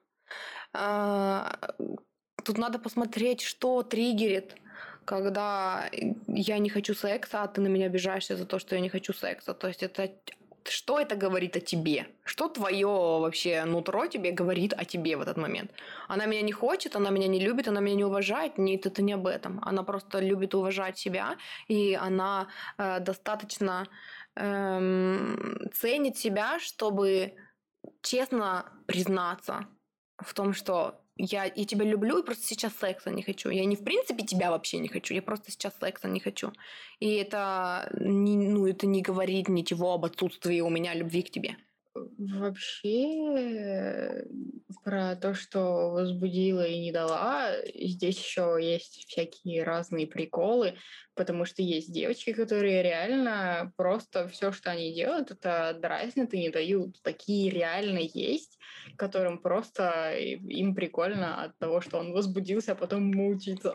Тут надо посмотреть, что триггерит, когда я не хочу секса, а ты на меня обижаешься за то, что я не хочу секса. То есть что это говорит о тебе? Что твое вообще нутро тебе говорит о тебе в этот момент? Она меня не хочет, она меня не любит, она меня не уважает. Нет, это не об этом. Она просто любит уважать себя, и она достаточно ценит себя, чтобы честно признаться в том, что я тебя люблю, и просто сейчас секса не хочу. Я не в принципе тебя вообще не хочу, я просто сейчас секса не хочу. И это не, ну, это не говорит ничего об отсутствии у меня любви к тебе. Вообще, про то, что возбудила и не дала, здесь еще есть всякие разные приколы, потому что есть девочки, которые реально просто все, что они делают, это дразнят и не дают. Такие реально есть, которым просто им прикольно от того, что он возбудился, а потом мучается.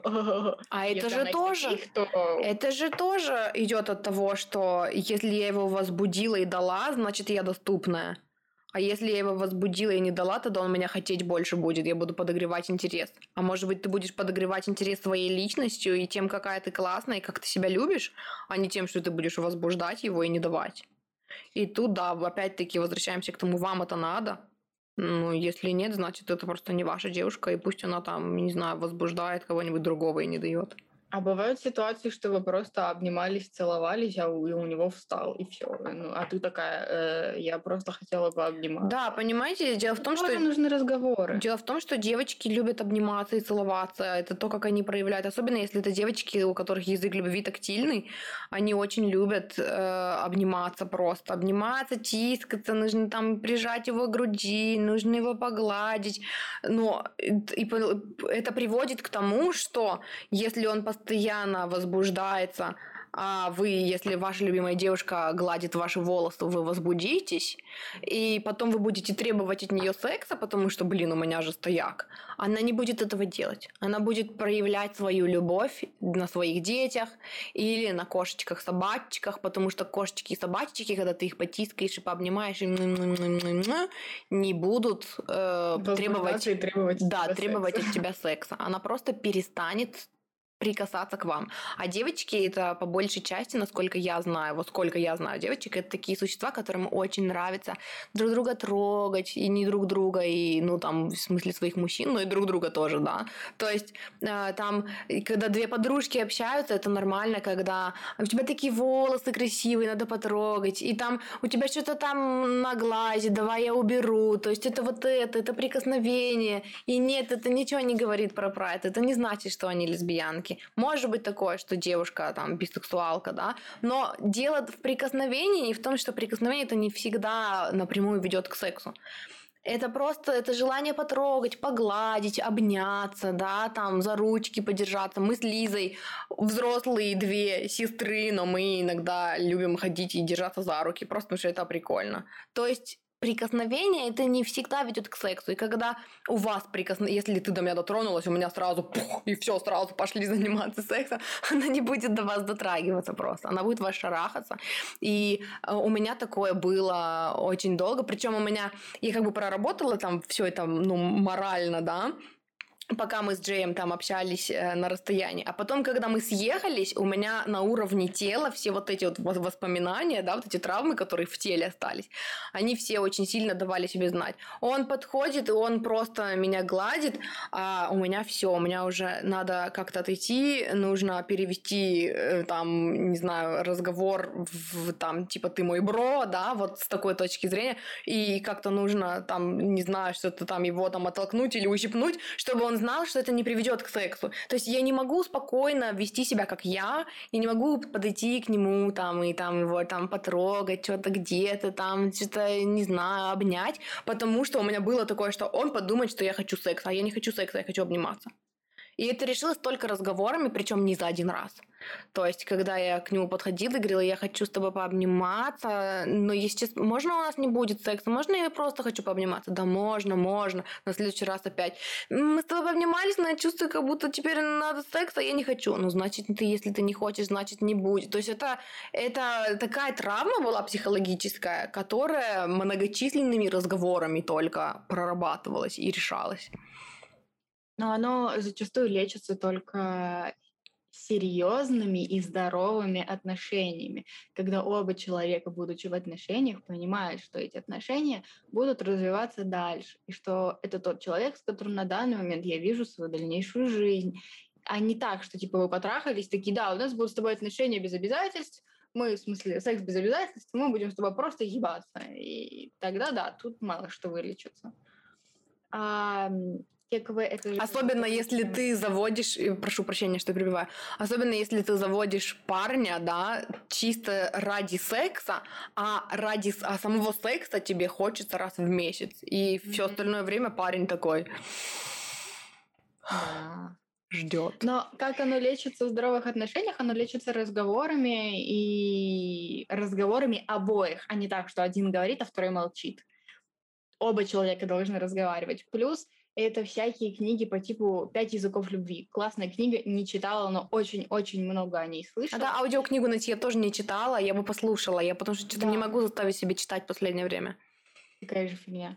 А это же тоже, таких, то... это же тоже идет от того, что если я его возбудила и дала, значит, я доступная. А если я его возбудила и не дала, тогда он меня хотеть больше будет. Я буду подогревать интерес. А может быть, ты будешь подогревать интерес своей личностью и тем, какая ты классная, и как ты себя любишь, а не тем, что ты будешь возбуждать его и не давать. И тут, да, опять-таки возвращаемся к тому, вам это надо. Ну, если нет, значит, это просто не ваша девушка, и пусть она там, не знаю, возбуждает кого-нибудь другого и не дает. А бывают ситуации, что вы просто обнимались, целовались, а и у него встал, и все. Ну, а ты такая, я просто хотела бы обниматься. Да, понимаете, дело в том, что... нужны разговоры. Дело в том, что девочки любят обниматься и целоваться. Это то, как они проявляют. Особенно, если это девочки, у которых язык любви тактильный. Они очень любят обниматься просто. Обниматься, тискаться, нужно там прижать его к груди, нужно его погладить. Но это приводит к тому, что если он постоянно возбуждается, а вы, если ваша любимая девушка гладит ваши волосы, вы возбудитесь, и потом вы будете требовать от нее секса, потому что, блин, у меня же стояк. Она не будет этого делать. Она будет проявлять свою любовь на своих детях или на кошечках, собачках, потому что кошечки и собачки, когда ты их потискаешь и пообнимаешь, не будут требовать от тебя секса. Она просто перестанет прикасаться к вам. А девочки, это по большей части, насколько я знаю, вот сколько я знаю девочек, это такие существа, которым очень нравится друг друга трогать, и не друг друга, и, ну, там, в смысле своих мужчин, но и друг друга тоже, да. То есть, там, когда две подружки общаются, это нормально, когда у тебя такие волосы красивые, надо потрогать, и там у тебя что-то там на глазе, давай я уберу, то есть, это вот это прикосновение, и нет, это ничего не говорит про прайд, это не значит, что они лесбиянки. Может быть такое, что девушка там бисексуалка, да, но дело в прикосновении и в том, что прикосновение это не всегда напрямую ведет к сексу. Это просто это желание потрогать, погладить, обняться, да, там за ручки подержаться. Мы с Лизой взрослые две сестры, но мы иногда любим ходить и держаться за руки, просто потому что это прикольно. То есть прикосновение это не всегда ведет к сексу. И когда у вас прикосновение, если ты до меня дотронулась, у меня сразу пух, и все, сразу пошли заниматься сексом, она не будет до вас дотрагиваться просто. Она будет вас шарахаться. И у меня такое было очень долго. Причем у меня, я как бы проработала там все это, ну, морально, да, пока мы с Джейм там общались на расстоянии. А потом, когда мы съехались, у меня на уровне тела все вот эти вот воспоминания, да, вот эти травмы, которые в теле остались, они все очень сильно давали себе знать. Он подходит, и он просто меня гладит, а у меня все, у меня уже надо как-то отойти, нужно перевести там, не знаю, разговор в там, типа, ты мой бро, да, вот с такой точки зрения, и как-то нужно там, не знаю, что-то там его там оттолкнуть или ущипнуть, чтобы он знал, что это не приведет к сексу. То есть я не могу спокойно вести себя, как я не могу подойти к нему там, и там его там потрогать, что-то где-то там, что-то, не знаю, обнять, потому что у меня было такое, что он подумает, что я хочу секса, а я не хочу секса, я хочу обниматься. И это решилось только разговорами, причем не за один раз. То есть, когда я к нему подходила и говорила, я хочу с тобой пообниматься, но если честно, можно у нас не будет секса, можно я просто хочу пообниматься? Да можно, можно. На следующий раз опять. Мы с тобой пообнимались, но я чувствую, как будто теперь надо секса, я не хочу. Ну, значит, ты, если ты не хочешь, значит, не будет. То есть, это такая травма была психологическая, которая многочисленными разговорами только прорабатывалась и решалась. Но оно зачастую лечится только серьезными и здоровыми отношениями, когда оба человека, будучи в отношениях, понимают, что эти отношения будут развиваться дальше, и что это тот человек, с которым на данный момент я вижу свою дальнейшую жизнь. А не так, что типа вы потрахались, такие, да, у нас будут с тобой отношения без обязательств, мы, в смысле, секс без обязательств, мы будем с тобой просто ебаться. И тогда, да, тут мало что вылечится. Особенно если ты заводишь, прошу прощения, что перебиваю, особенно если ты заводишь парня, да, чисто ради секса, а ради самого секса тебе хочется раз в месяц, и все остальное время парень такой ждет. Но как оно лечится в здоровых отношениях? Оно лечится разговорами и разговорами обоих, а не так, что один говорит, а второй молчит. Оба человека должны разговаривать. Плюс это всякие книги по типу «Пять языков любви». Классная книга, не читала, но очень-очень много о ней слышала. А да, аудиокнигу на тебе тоже не читала, я бы послушала, я потому что что-то не могу заставить себе читать в последнее время. Такая же фигня.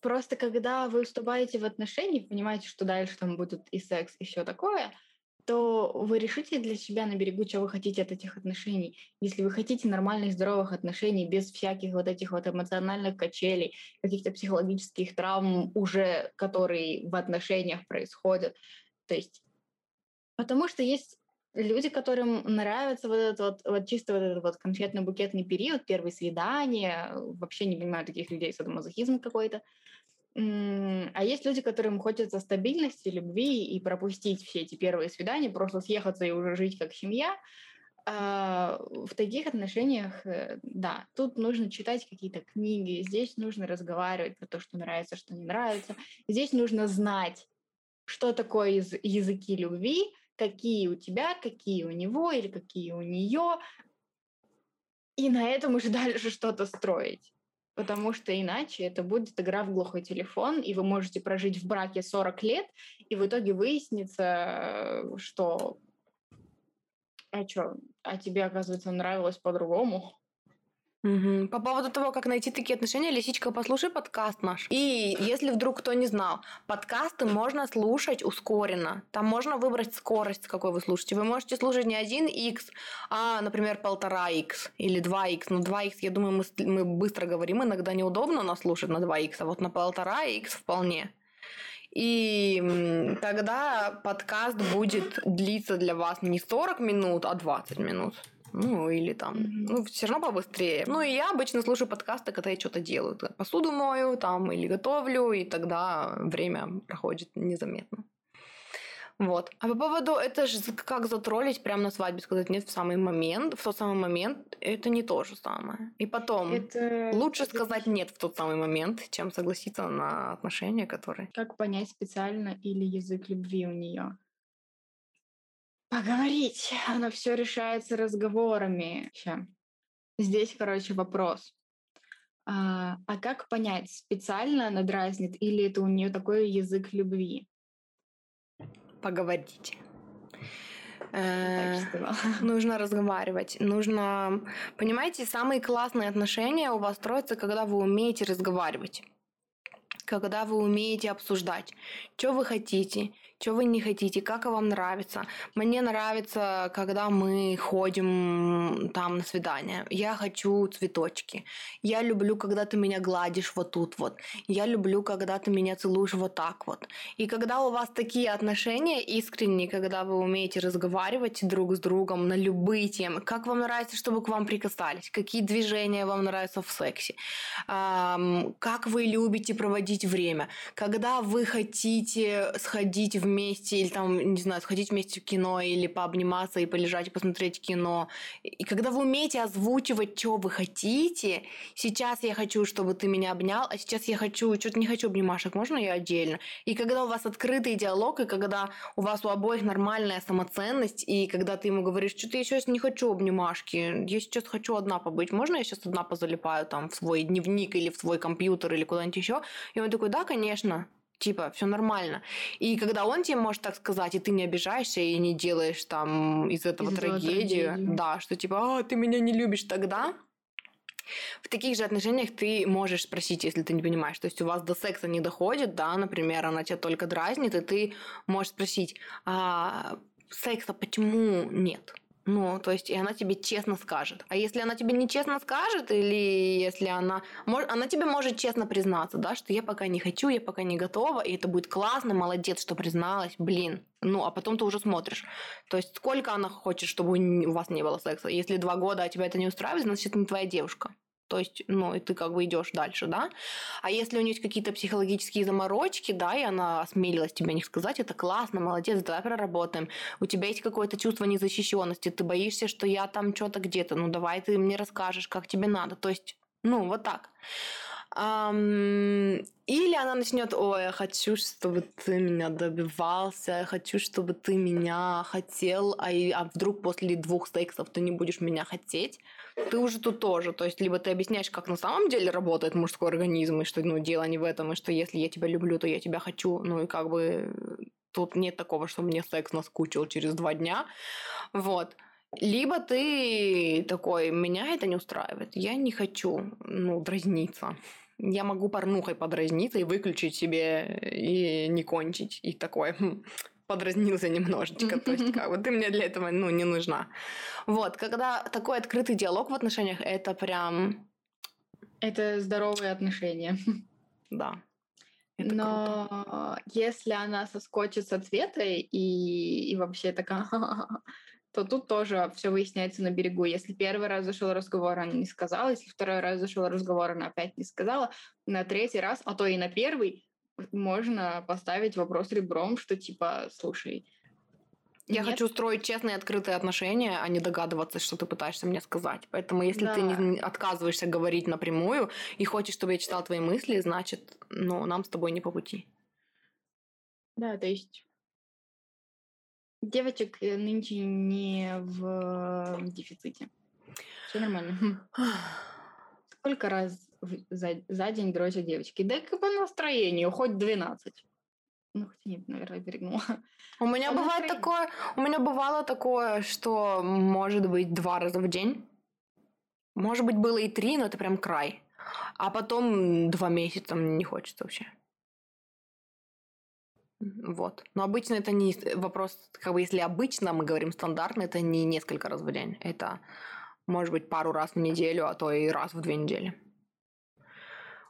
Просто когда вы вступаете в отношения, понимаете, что дальше там будут и секс, и все такое, то вы решите для себя на берегу, чего вы хотите от этих отношений. Если вы хотите нормальных, здоровых отношений, без всяких вот этих вот эмоциональных качелей, каких-то психологических травм уже, которые в отношениях происходят. То есть, потому что есть люди, которым нравится вот этот вот чисто вот этот вот конфетно-букетный период, первые свидания, вообще не понимаю таких людей, садомазохизм какой-то. А есть люди, которым хочется стабильности, любви и пропустить все эти первые свидания, просто съехаться и уже жить как семья. В таких отношениях, да, тут нужно читать какие-то книги, здесь нужно разговаривать про то, что нравится, что не нравится. Здесь нужно знать, что такое языки любви, какие у тебя, какие у него или какие у нее, и на этом уже дальше что-то строить. Потому что иначе это будет игра в глухой телефон, и вы можете прожить в браке 40 лет, и в итоге выяснится, что... А тебе, оказывается, нравилось по-другому. Угу. По поводу того, как найти такие отношения, Лисичка, послушай подкаст наш. И если вдруг кто не знал, подкасты можно слушать ускоренно. Там можно выбрать скорость, какой вы слушаете. Вы можете слушать не 1х, а, например, 1,5х или 2х. Но 2х, я думаю, мы быстро говорим. Иногда неудобно нас слушать на 2х, а вот на 1,5х вполне. И тогда подкаст будет длиться для вас не 40 минут, а 20 минут. Ну, или там, все равно побыстрее. Ну, и я обычно слушаю подкасты, когда я что-то делаю. Посуду мою, там, или готовлю, и тогда время проходит незаметно. Вот. А по поводу, это же как затроллить прямо на свадьбе, сказать нет в самый момент, в тот самый момент, это не то же самое. И потом, лучше сказать нет в тот самый момент, чем согласиться на отношения, которые... Как понять специально или язык любви у нее? Поговорить. Оно все решается разговорами. Здесь, вопрос. А как понять, специально она дразнит или это у нее такой язык любви? Поговорить. Нужно разговаривать. Нужно... Понимаете, самые классные отношения у вас строятся, когда вы умеете разговаривать. Когда вы умеете обсуждать, что вы хотите, что вы не хотите, как вам нравится. Мне нравится, когда мы ходим там на свидание. Я хочу цветочки. Я люблю, когда ты меня гладишь вот тут вот. Я люблю, когда ты меня целуешь вот так вот. И когда у вас такие отношения искренние, когда вы умеете разговаривать друг с другом на любые темы, как вам нравится, чтобы к вам прикасались, какие движения вам нравятся в сексе, как вы любите проводить время, когда вы хотите сходить вместе или там, не знаю, сходить вместе в кино или пообниматься и полежать и посмотреть кино. И когда вы умеете озвучивать, что вы хотите, сейчас я хочу, чтобы ты меня обнял, а сейчас я хочу, что-то не хочу обнимашек, можно я отдельно? И когда у вас открытый диалог, и когда у вас у обоих нормальная самоценность, и когда ты ему говоришь, что-то я сейчас не хочу обнимашки, я сейчас хочу одна побыть, можно я сейчас одна позалипаю там в свой дневник или в свой компьютер или куда-нибудь еще? И он такой, да, конечно, типа, все нормально. И когда он тебе может так сказать, и ты не обижаешься, и не делаешь там из этого трагедию, да, что типа, а, ты меня не любишь, тогда в таких же отношениях ты можешь спросить, если ты не понимаешь. То есть у вас до секса не доходит, да, например, она тебя только дразнит, и ты можешь спросить, а секса почему нет? Ну, то есть, и она тебе честно скажет. А если она тебе не честно скажет, или если она... Она тебе может честно признаться, да, что я пока не хочу, я пока не готова, и это будет классно, молодец, что призналась, блин. Ну, а потом ты уже смотришь. То есть, сколько она хочет, чтобы у вас не было секса. Если 2 года, а тебя это не устраивает, значит, это не твоя девушка. То есть, ну, и ты как бы идешь дальше, да. А если у нее есть какие-то психологические заморочки, да, и она осмелилась тебе не сказать, это классно, молодец, давай проработаем. У тебя есть какое-то чувство незащищенности, ты боишься, что я там что-то где-то, ну, давай ты мне расскажешь, как тебе надо. То есть, ну, вот так. Или она начнет: ой, я хочу, чтобы ты меня добивался, я хочу, чтобы ты меня хотел, а вдруг после 2 сексов ты не будешь меня хотеть, ты уже тут тоже. То есть, либо ты объясняешь, как на самом деле работает мужской организм, и что, ну, дело не в этом, и что если я тебя люблю, то я тебя хочу, ну, и как бы тут нет такого, что мне секс наскучил через 2 дня, вот. Либо ты такой: меня это не устраивает, я не хочу, ну, дразниться. Я могу порнухой подразниться и выключить себе, и не кончить. И такой: подразнился немножечко. То есть, как бы, ты мне для этого, ну, не нужна. Вот, когда такой открытый диалог в отношениях, это прям... Это здоровые отношения. Да. Это но круто. Если она соскочит с ответа и вообще такая... то тут тоже все выясняется на берегу. Если первый раз зашел разговор, она не сказала. Если второй раз зашел разговор, она опять не сказала. На 3-й раз, а то и на 1-й, можно поставить вопрос ребром, что типа: слушай... Я хочу строить честные открытые отношения, а не догадываться, что ты пытаешься мне сказать. Поэтому если ты не отказываешься говорить напрямую и хочешь, чтобы я читал твои мысли, значит, ну, нам с тобой не по пути. Да, то есть... Девочек нынче не в дефиците. Все нормально. Сколько раз за день дрочат девочки? Да как по настроению, хоть 12. Ну, хоть нет, наверное, перегнула. У меня бывало такое, что, может быть, 2 раза в день. Может быть, было и 3, но это прям край. А потом 2 месяца мне не хочется вообще. Вот. Но обычно это не вопрос, как бы, если обычно мы говорим стандартно, это не несколько раз в день. Это, может быть, пару раз в неделю, а то и раз в 2 недели.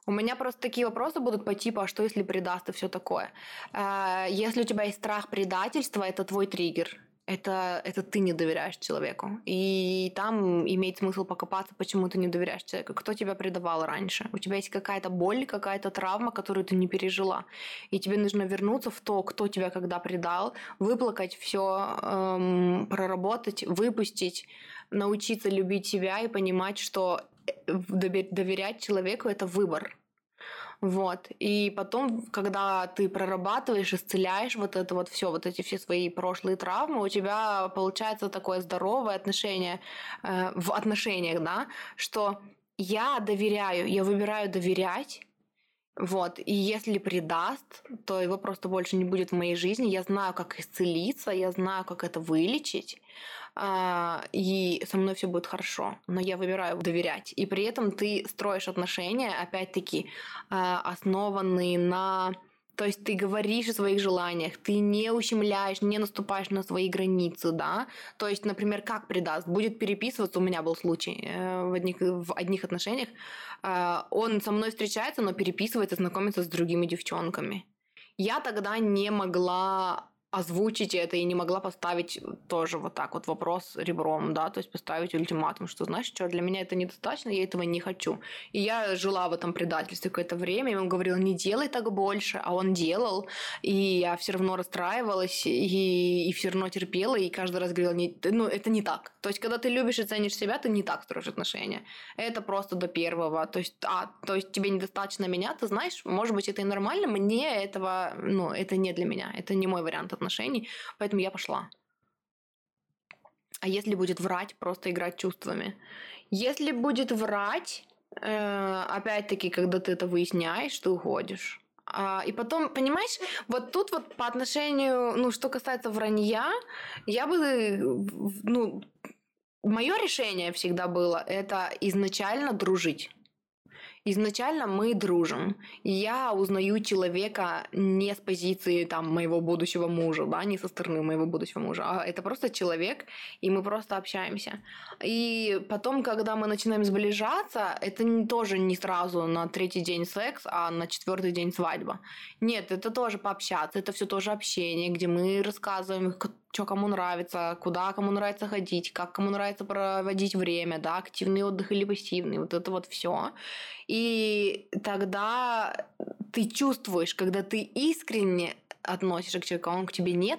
У меня просто такие вопросы будут по типу: а что, если предаст, и все такое. Если у тебя есть страх предательства, это твой триггер. Это ты не доверяешь человеку. И там имеет смысл покопаться, почему ты не доверяешь человеку. Кто тебя предавал раньше? У тебя есть какая-то боль, какая-то травма, которую ты не пережила. И тебе нужно вернуться в то, кто тебя когда предал, выплакать все, проработать, выпустить, научиться любить себя и понимать, что доверять человеку – это выбор. Вот. И потом, когда ты прорабатываешь, исцеляешь вот это вот все, вот эти все свои прошлые травмы, у тебя получается такое здоровое отношение в отношениях, да, что я доверяю, я выбираю доверять, вот, и если предаст, то его просто больше не будет в моей жизни, я знаю, как исцелиться, я знаю, как это вылечить, и со мной все будет хорошо, но я выбираю доверять. И при этом ты строишь отношения, опять-таки, основанные на... То есть ты говоришь о своих желаниях, ты не ущемляешь, не наступаешь на свои границы, да? То есть, например, как предаст? Будет переписываться, у меня был случай в одних отношениях, он со мной встречается, но переписывается, знакомится с другими девчонками. Я тогда не могла озвучить это и не могла поставить тоже вот так вот вопрос ребром, да, то есть поставить ультиматум, что, знаешь, что для меня это недостаточно, я этого не хочу. И я жила в этом предательстве какое-то время, и он говорил: не делай так больше, а он делал, и я все равно расстраивалась, и все равно терпела, и каждый раз говорила: ну, это не так. То есть, когда ты любишь и ценишь себя, ты не так строишь отношения. Это просто до первого. То есть тебе недостаточно меня, ты знаешь, может быть, это и нормально, мне этого, ну, это не для меня, это не мой вариант отношений, поэтому я пошла. А если будет врать, просто играть чувствами? Если будет врать, опять-таки, когда ты это выясняешь, ты уходишь. И потом, понимаешь, вот тут вот по отношению, ну, что касается вранья, я бы, ну, мое решение всегда было это изначально дружить. Изначально мы дружим. Я узнаю человека не с позиции там моего будущего мужа, да, не со стороны моего будущего мужа, а это просто человек, и мы просто общаемся. И потом, когда мы начинаем сближаться, это тоже не сразу на 3-й день секс, а на 4-й день свадьба. Нет, это тоже пообщаться, это все тоже общение, где мы рассказываем, что кому нравится, куда кому нравится ходить, как кому нравится проводить время, да, активный отдых или пассивный, вот это вот все. И тогда ты чувствуешь, когда ты искренне относишься к человеку, а он к тебе нет,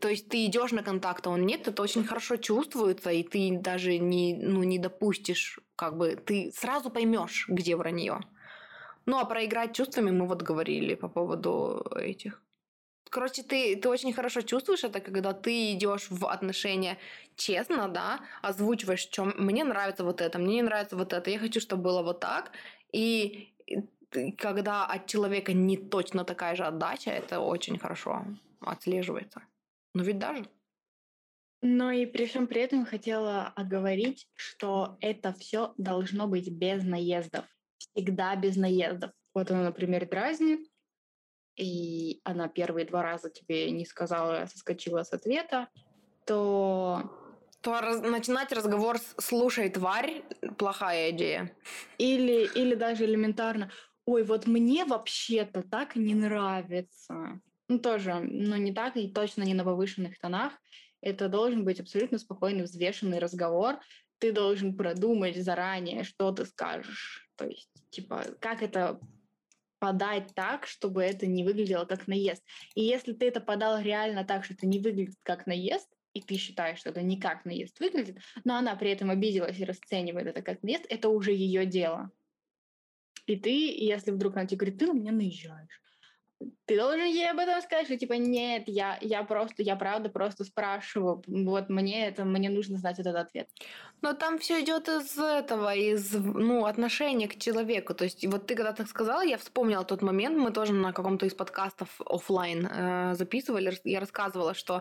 то есть ты идешь на контакт, а он нет, это очень хорошо чувствуется, и ты даже не допустишь, как бы, ты сразу поймешь, где вранье. Ну, а проиграть чувствами мы вот говорили по поводу этих. Короче, ты очень хорошо чувствуешь это, когда ты идешь в отношения честно, да, озвучиваешь, что мне нравится вот это, мне не нравится вот это, я хочу, чтобы было вот так. И когда от человека не точно такая же отдача, это очень хорошо отслеживается. Ну ведь даже. Но и при всем при этом хотела оговорить, что это все должно быть без наездов. Всегда без наездов. Вот она, например, дразнит, и она первые 2 раза тебе не сказала, соскочила с ответа, то начинать разговор с «слушай, тварь» – плохая идея. Или даже элементарно «ой, вот мне вообще-то так не нравится». Ну, тоже, но не так и точно не на повышенных тонах. Это должен быть абсолютно спокойный, взвешенный разговор. Ты должен продумать заранее, что ты скажешь. То есть, типа, как это подать так, чтобы это не выглядело как наезд. И если ты это подал реально так, что это не выглядит как наезд, и ты считаешь, что это не как наезд выглядит, но она при этом обиделась и расценивает это как наезд, это уже ее дело. И ты, если вдруг она тебе говорит, ты на меня наезжаешь, ты должен ей об этом сказать, что типа нет, я правда просто спрашиваю, вот мне нужно знать вот этот ответ. Но там все идет из этого, из отношения к человеку. То есть вот ты когда так сказала, я вспомнила тот момент, мы тоже на каком-то из подкастов офлайн записывали, я рассказывала, что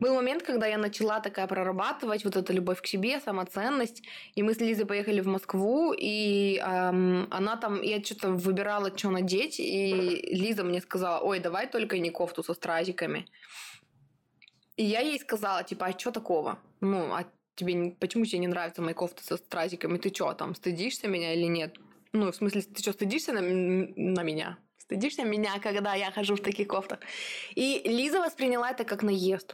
был момент, когда я начала такая прорабатывать вот эту любовь к себе, самоценность, и мы с Лизой поехали в Москву, и она там, я что-то выбирала, что надеть, и Лиза мне сказала, ой, давай только не кофту со стразиками. И я ей сказала, типа, а что такого? Ну, а тебе, почему тебе не нравятся мои кофты со стразиками? Ты что, там, стыдишься меня или нет? Ну, в смысле, ты что, стыдишься на меня? Стыдишься меня, когда я хожу в таких кофтах? И Лиза восприняла это как наезд.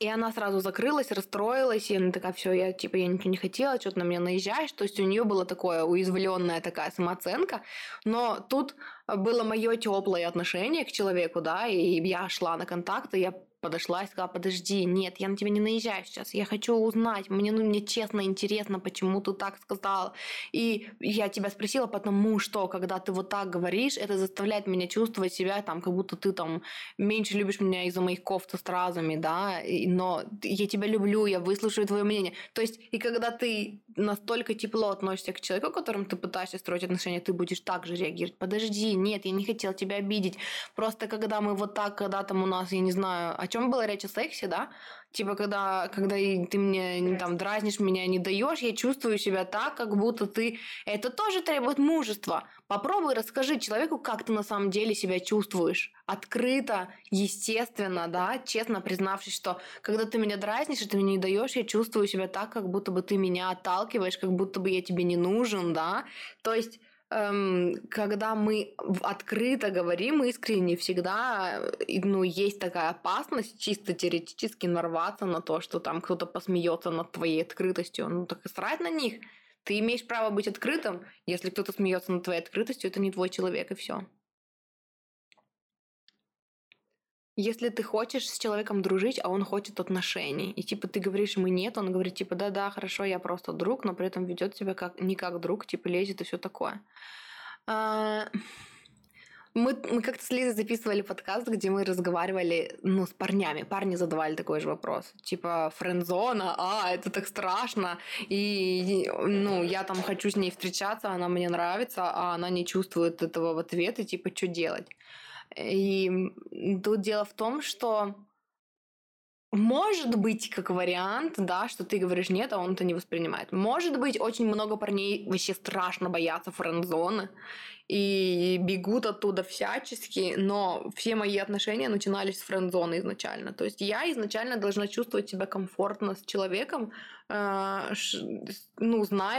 И она сразу закрылась, расстроилась, и она такая, все, я ничего не хотела, что-то на меня наезжаешь. То есть у нее была такая уязвленная такая самооценка. Но тут было мое теплое отношение к человеку, да, и я шла на контакт, и я подошла и сказала, подожди, нет, я на тебя не наезжаю сейчас, я хочу узнать, мне честно интересно, почему ты так сказала. И я тебя спросила, потому что, когда ты вот так говоришь, это заставляет меня чувствовать себя, там, как будто ты там меньше любишь меня из-за моих кофт с разами, да, но я тебя люблю, я выслушаю твое мнение. То есть, и когда ты настолько тепло относишься к человеку, с которым ты пытаешься строить отношения, ты будешь так же реагировать. Подожди, нет, я не хотела тебя обидеть. Просто когда мы вот так, когда там у нас, я не знаю, о чем была речь, о сексе, да? Типа, когда ты мне там дразнишь меня, не даешь, я чувствую себя так, как будто ты... Это тоже требует мужества. Попробуй расскажи человеку, как ты на самом деле себя чувствуешь. Открыто, естественно, да? Честно признавшись, что когда ты меня дразнишь, и ты мне не даешь, я чувствую себя так, как будто бы ты меня отталкиваешь, как будто бы я тебе не нужен, да? То есть... когда мы открыто говорим искренне, всегда есть такая опасность чисто теоретически нарваться на то, что там кто-то посмеется над твоей открытостью. Ну так и срать на них. Ты имеешь право быть открытым. Если кто-то смеется над твоей открытостью, это не твой человек, и все. Если ты хочешь с человеком дружить, а он хочет отношений, и типа ты говоришь ему нет, он говорит типа да-да, хорошо, я просто друг, но при этом ведет себя не как друг, типа лезет и все такое. Мы как-то с Лизой записывали подкаст, где мы разговаривали, с парнями. Парни задавали такой же вопрос. Типа, френдзона, это так страшно. И, я там хочу с ней встречаться, она мне нравится, а она не чувствует этого в ответ, и типа, что делать? И тут дело в том, что может быть, как вариант, да, что ты говоришь нет, а он это не воспринимает. Может быть, очень много парней вообще страшно боятся френд-зоны и бегут оттуда всячески, но все мои отношения начинались с френд-зоны изначально. То есть я изначально должна чувствовать себя комфортно с человеком, зная,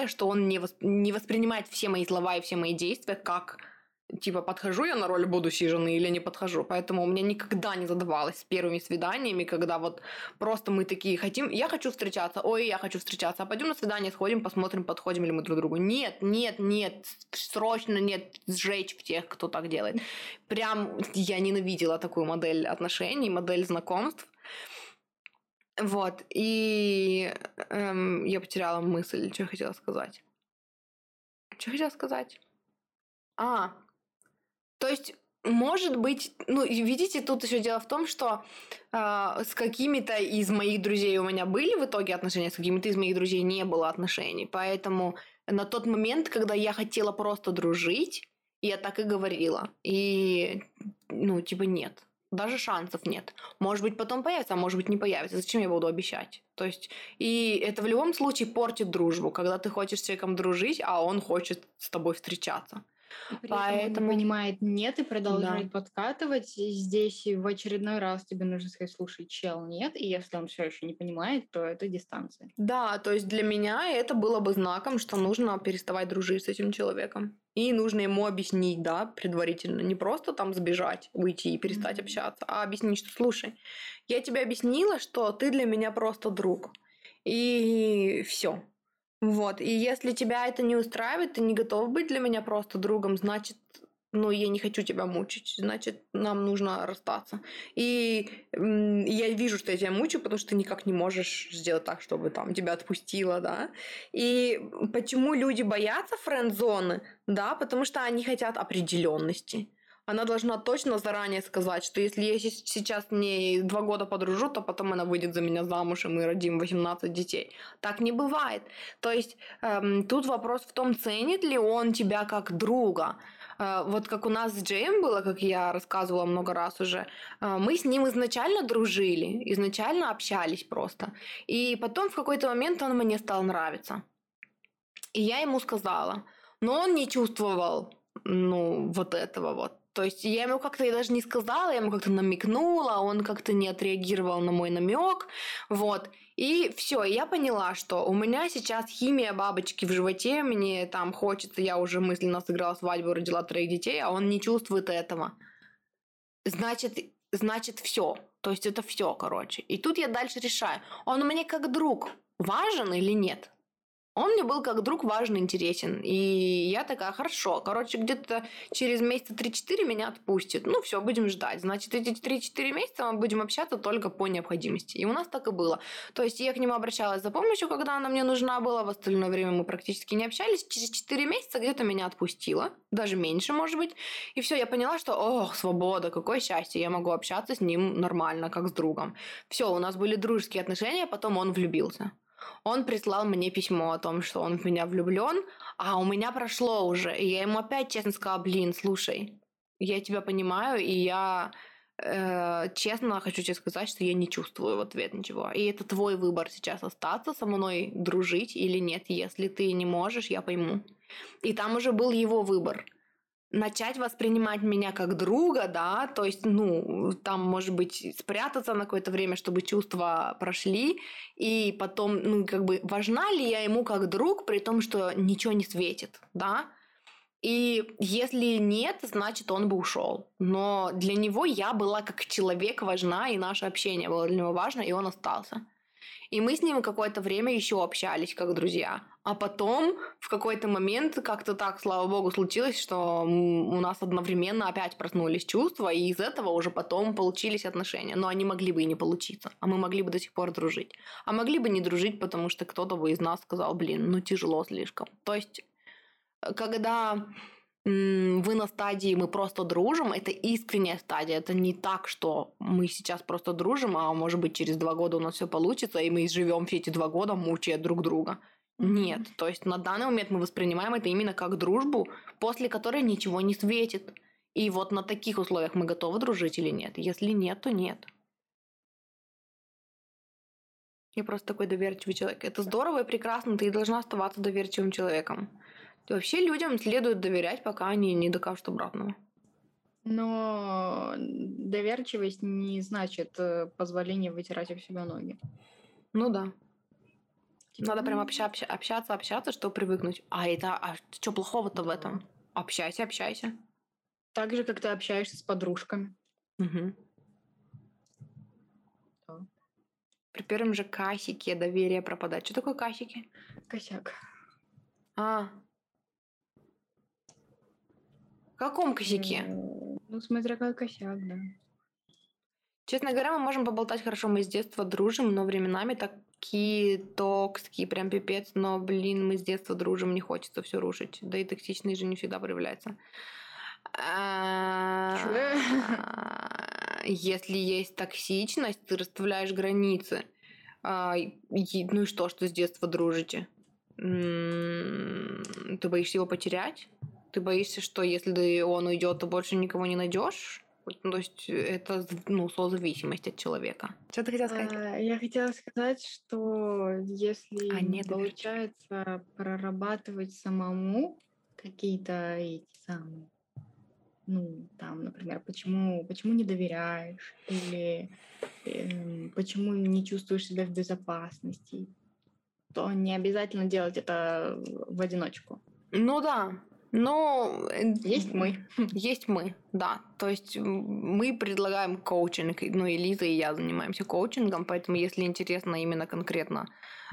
что он не воспринимает все мои слова и все мои действия как типа, подхожу я на роль будущей жены или не подхожу. Поэтому у меня никогда не задавалось с первыми свиданиями, когда вот просто мы такие хотим, я хочу встречаться, ой, я хочу встречаться, а пойдем на свидание, сходим, посмотрим, подходим ли мы друг другу. Нет, нет, нет, срочно нет, сжечь всех, кто так делает. Прям я ненавидела такую модель отношений, модель знакомств. Вот, и я потеряла мысль, что я хотела сказать. То есть, может быть, ну, видите, тут еще дело в том, что с какими-то из моих друзей у меня были в итоге отношения, с какими-то из моих друзей не было отношений. Поэтому на тот момент, когда я хотела просто дружить, я так и говорила. И, ну, типа, нет. Даже шансов нет. Может быть, потом появится, а может быть, не появится. Зачем я буду обещать? То есть, и это в любом случае портит дружбу, когда ты хочешь с человеком дружить, а он хочет с тобой встречаться. При этом он понимает нет и продолжает подкатывать. И здесь в очередной раз тебе нужно сказать: слушай, чел, нет. И если он все еще не понимает, то это дистанция. Да, то есть для меня это было бы знаком, что нужно переставать дружить с этим человеком. И нужно ему объяснить, да, предварительно. Не просто там сбежать, уйти и перестать общаться, а объяснить, что слушай, я тебе объяснила, что ты для меня просто друг. И все. Вот, и если тебя это не устраивает, ты не готов быть для меня просто другом, значит, ну, я не хочу тебя мучить, значит, нам нужно расстаться. И я вижу, что я тебя мучаю, потому что ты никак не можешь сделать так, чтобы там тебя отпустило, да. И почему люди боятся френд-зоны, да, потому что они хотят определенности. Она должна точно заранее сказать, что если я сейчас с ней 2 года подружу, то потом она выйдет за меня замуж, и мы родим 18 детей. Так не бывает. То есть тут вопрос в том, ценит ли он тебя как друга. Вот как у нас с Джейм было, как я рассказывала много раз уже, мы с ним изначально дружили, изначально общались просто. И потом в какой-то момент он мне стал нравиться. И я ему сказала. Но он не чувствовал, ну, вот этого вот. То есть я ему как-то, я даже не сказала, я ему как-то намекнула, он как-то не отреагировал на мой намек, вот. И все, я поняла, что у меня сейчас химия бабочки в животе, мне там хочется, я уже мысленно сыграла свадьбу, родила 3 детей, а он не чувствует этого. Значит, все. То есть это все, короче. И тут я дальше решаю, он мне как друг важен или нет? Он мне был как друг важен, интересен. И я такая, хорошо, короче, где-то через месяца 3-4 меня отпустит. Ну, все, будем ждать. Значит, эти 3-4 месяца мы будем общаться только по необходимости. И у нас так и было. То есть я к нему обращалась за помощью, когда она мне нужна была. В остальное время мы практически не общались. Через 4 месяца где-то меня отпустило. Даже меньше, может быть. И все, я поняла, что, ох, свобода, какое счастье. Я могу общаться с ним нормально, как с другом. Все, у нас были дружеские отношения, потом он влюбился. Он прислал мне письмо о том, что он в меня влюблен, а у меня прошло уже. И я ему опять честно сказала, блин, слушай, я тебя понимаю, и я честно хочу тебе сказать, что я не чувствую в ответ ничего. И это твой выбор сейчас остаться со мной, дружить или нет. Если ты не можешь, я пойму. И там уже был его выбор. Начать воспринимать меня как друга, да, то есть, ну, там, может быть, спрятаться на какое-то время, чтобы чувства прошли, и потом, ну, как бы, важна ли я ему как друг, при том, что ничего не светит, да, и если нет, значит, он бы ушел, но для него я была как человек важна, и наше общение было для него важно, и он остался. И мы с ним какое-то время еще общались как друзья. А потом в какой-то момент как-то так, слава богу, случилось, что у нас одновременно опять проснулись чувства, и из этого уже потом получились отношения. Но они могли бы и не получиться, а мы могли бы до сих пор дружить. А могли бы не дружить, потому что кто-то бы из нас сказал, блин, ну тяжело слишком. То есть, когда вы на стадии «мы просто дружим», это искренняя стадия, это не так, что мы сейчас просто дружим, а может быть через 2 года у нас все получится, и мы живем все эти 2 года, мучая друг друга. Нет, то есть на данный момент мы воспринимаем это именно как дружбу, после которой ничего не светит. И вот на таких условиях мы готовы дружить или нет? Если нет, то нет. Я просто такой доверчивый человек. Это здорово и прекрасно, ты должна оставаться доверчивым человеком. Вообще людям следует доверять, пока они не докажут обратного. Но доверчивость не значит позволение вытирать об себя ноги. Ну да. Надо прям общаться, чтобы привыкнуть. А что плохого-то в этом? Общайся. Так же, как ты общаешься с подружками. Угу. Да. При первом же косяке доверие пропадает. Что такое косяки? Косяк. А. В каком косяке? Ну, смотря какой косяк, да. Честно говоря, мы можем поболтать хорошо, мы с детства дружим, но временами такие токские, прям пипец, но, блин, мы с детства дружим, не хочется все рушить. Да и токсичный же не всегда проявляется. Если есть токсичность, ты расставляешь границы. Ну и что, что с детства дружите? Ты боишься его потерять? Ты боишься, что если он уйдет, то больше никого не найдешь? Ну, то есть это, ну, созависимость от человека. Что ты хотела сказать? Я хотела сказать, что если получается прорабатывать самому какие-то эти самые, ну, там, например, почему не доверяешь, или почему не чувствуешь себя в безопасности, то не обязательно делать это в одиночку. Ну да. Но есть мы. Есть мы, да. То есть мы предлагаем коучинг. Ну и Лиза, и я занимаемся коучингом. Поэтому, если интересно именно конкретно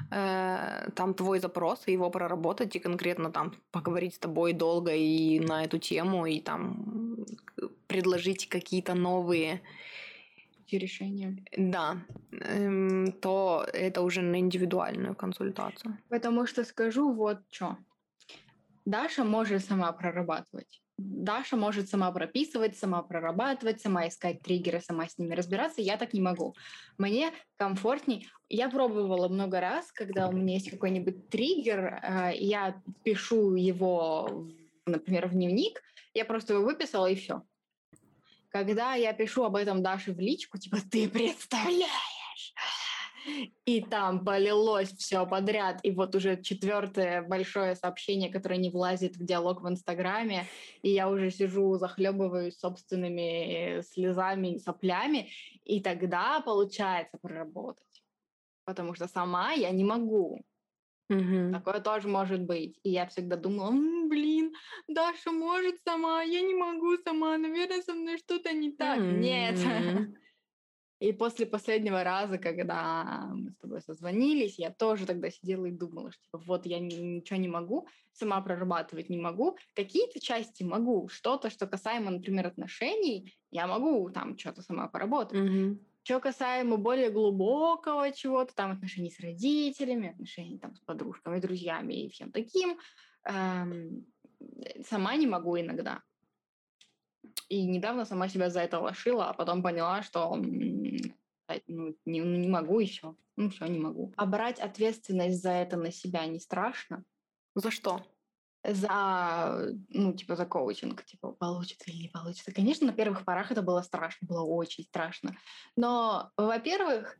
там твой запрос, его проработать и конкретно там поговорить с тобой долго и на эту тему, и там предложить какие-то новые решения. Да. То это уже на индивидуальную консультацию. Потому что скажу вот что. Даша может сама прорабатывать. Даша может сама прописывать, сама прорабатывать, сама искать триггеры, сама с ними разбираться. Я так не могу. Мне комфортней. Я пробовала много раз, когда у меня есть какой-нибудь триггер, я пишу его, например, в дневник, я просто его выписала, и все. Когда я пишу об этом Даше в личку, типа, ты представляешь... И там полилось все подряд. И вот уже 4-е большое сообщение, которое не влазит в диалог в Инстаграме. И я уже сижу, захлебываюсь собственными слезами и соплями. И тогда получается проработать. Потому что сама я не могу. Угу. Такое тоже может быть. И я всегда думала, блин, Даша может сама, я не могу сама. Наверное, со мной что-то не так. Нет. И после последнего раза, когда мы с тобой созвонились, я тоже тогда сидела и думала, что вот я ничего не могу, сама прорабатывать не могу, какие-то части могу, что-то, что касаемо, например, отношений, я могу там что-то сама поработать. Mm-hmm. Что касаемо более глубокого чего-то, там отношений с родителями, отношений там с подружками, друзьями и всем таким, сама не могу иногда. И недавно сама себя за это лошила, а потом поняла, что не могу и все. Ну все, не могу. А брать ответственность за это на себя не страшно? За что? За, за коучинг. Типа, получится или не получится. Конечно, на первых порах это было страшно, было очень страшно. Но, во-первых,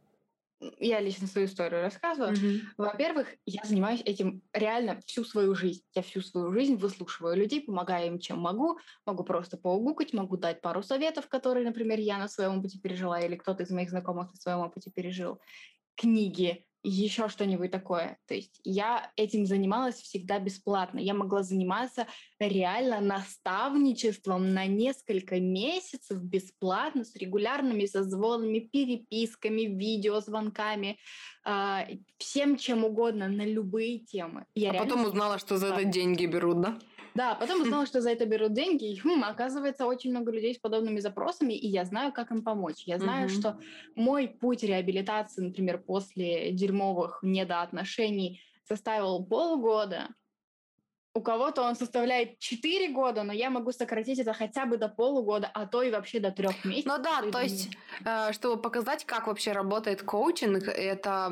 я лично свою историю рассказываю. Mm-hmm. Во-первых, я занимаюсь этим реально всю свою жизнь. Я всю свою жизнь выслушиваю людей, помогаю им, чем могу. Могу просто поугукать, могу дать пару советов, которые, например, я на своем пути пережила или кто-то из моих знакомых на своем пути пережил. Книги, еще что-нибудь такое. То есть я этим занималась всегда бесплатно. Я могла заниматься реально наставничеством на несколько месяцев бесплатно с регулярными созвонами, переписками, видеозвонками, всем чем угодно, на любые темы. А потом узнала, что за это деньги берут, да? Да, потом узнала, что за это берут деньги. И, оказывается, очень много людей с подобными запросами, и я знаю, как им помочь. Я знаю, что мой путь реабилитации, например, после дерьмовых недоотношений составил полгода. У кого-то он составляет 4 года, но я могу сократить это хотя бы до полугода, а то и вообще до 3 месяцев. Ну да, то есть, чтобы показать, как вообще работает коучинг, это...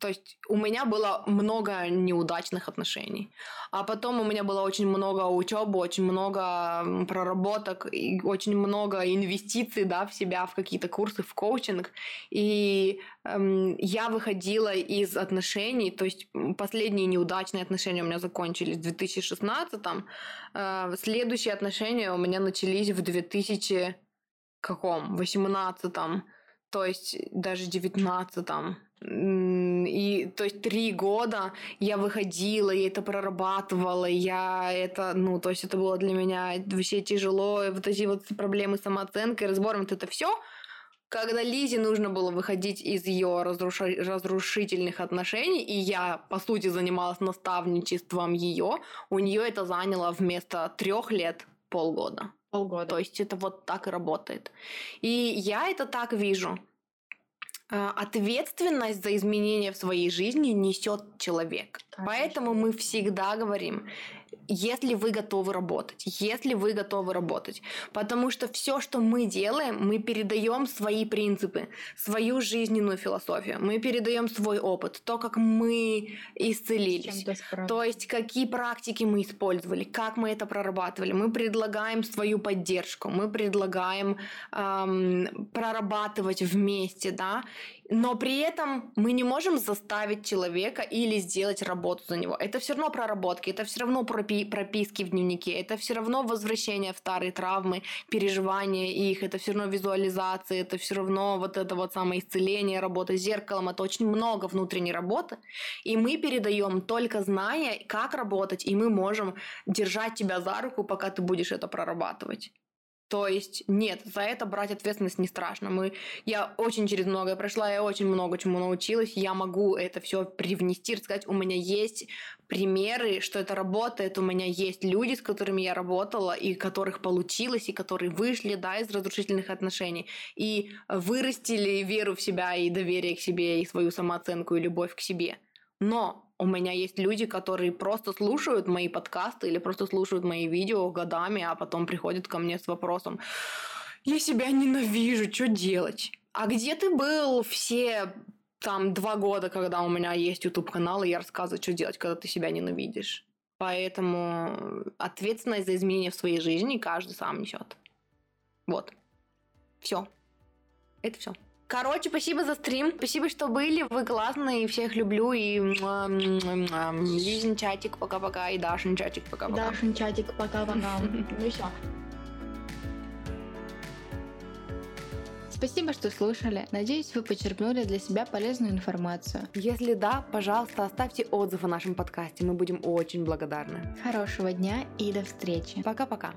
То есть у меня было много неудачных отношений. А потом у меня было очень много учебы, очень много проработок, и очень много инвестиций, да, в себя, в какие-то курсы, в коучинг. И я выходила из отношений, то есть последние неудачные отношения у меня закончились в 2016-м. Следующие отношения у меня начались в 2018-м, то есть даже 2019-м. И, то есть, 3 года я выходила, я это прорабатывала, это было для меня вообще тяжело, вот эти вот проблемы с самооценкой, разбором, вот это все. Когда Лизе нужно было выходить из ее разрушительных отношений, и я, по сути, занималась наставничеством ее, у нее это заняло вместо 3 лет полгода. То есть, это вот так и работает. И я это так вижу. Ответственность за изменения в своей жизни несет человек. Конечно. Поэтому мы всегда говорим, если вы готовы работать, потому что все, что мы делаем, мы передаем свои принципы, свою жизненную философию, мы передаем свой опыт, то, как мы исцелились, то есть какие практики мы использовали, как мы это прорабатывали, мы предлагаем свою поддержку, мы предлагаем прорабатывать вместе, да. Но при этом мы не можем заставить человека или сделать работу за него. Это все равно проработки, это все равно прописки в дневнике, это все равно возвращение в старые травмы, переживания их, это все равно визуализации, это все равно вот это вот самоисцеление, работа с зеркалом, это очень много внутренней работы. И мы передаем только зная, как работать, и мы можем держать тебя за руку, пока ты будешь это прорабатывать. То есть, нет, за это брать ответственность не страшно. Я очень через многое прошла, я очень много чему научилась, я могу это все привнести, рассказать. У меня есть примеры, что это работает, у меня есть люди, с которыми я работала, и которых получилось, и которые вышли, да, из разрушительных отношений, и вырастили веру в себя, и доверие к себе, и свою самооценку, и любовь к себе. Но у меня есть люди, которые просто слушают мои подкасты или просто слушают мои видео годами, а потом приходят ко мне с вопросом: «Я себя ненавижу, что делать? А где ты был все там 2 года, когда у меня есть YouTube-канал, и я рассказываю, что делать, когда ты себя ненавидишь?» Поэтому ответственность за изменения в своей жизни каждый сам несет. Вот. Все. Это все. Короче, спасибо за стрим, спасибо, что были, вы классные, всех люблю, и Лизин чатик, пока-пока, и Дашин чатик, пока-пока. Дашин чатик, пока-пока. Ну все. Спасибо, что слушали. Надеюсь, вы почерпнули для себя полезную информацию. Если да, пожалуйста, оставьте отзыв о нашем подкасте, мы будем очень благодарны. Хорошего дня и до встречи. Пока-пока.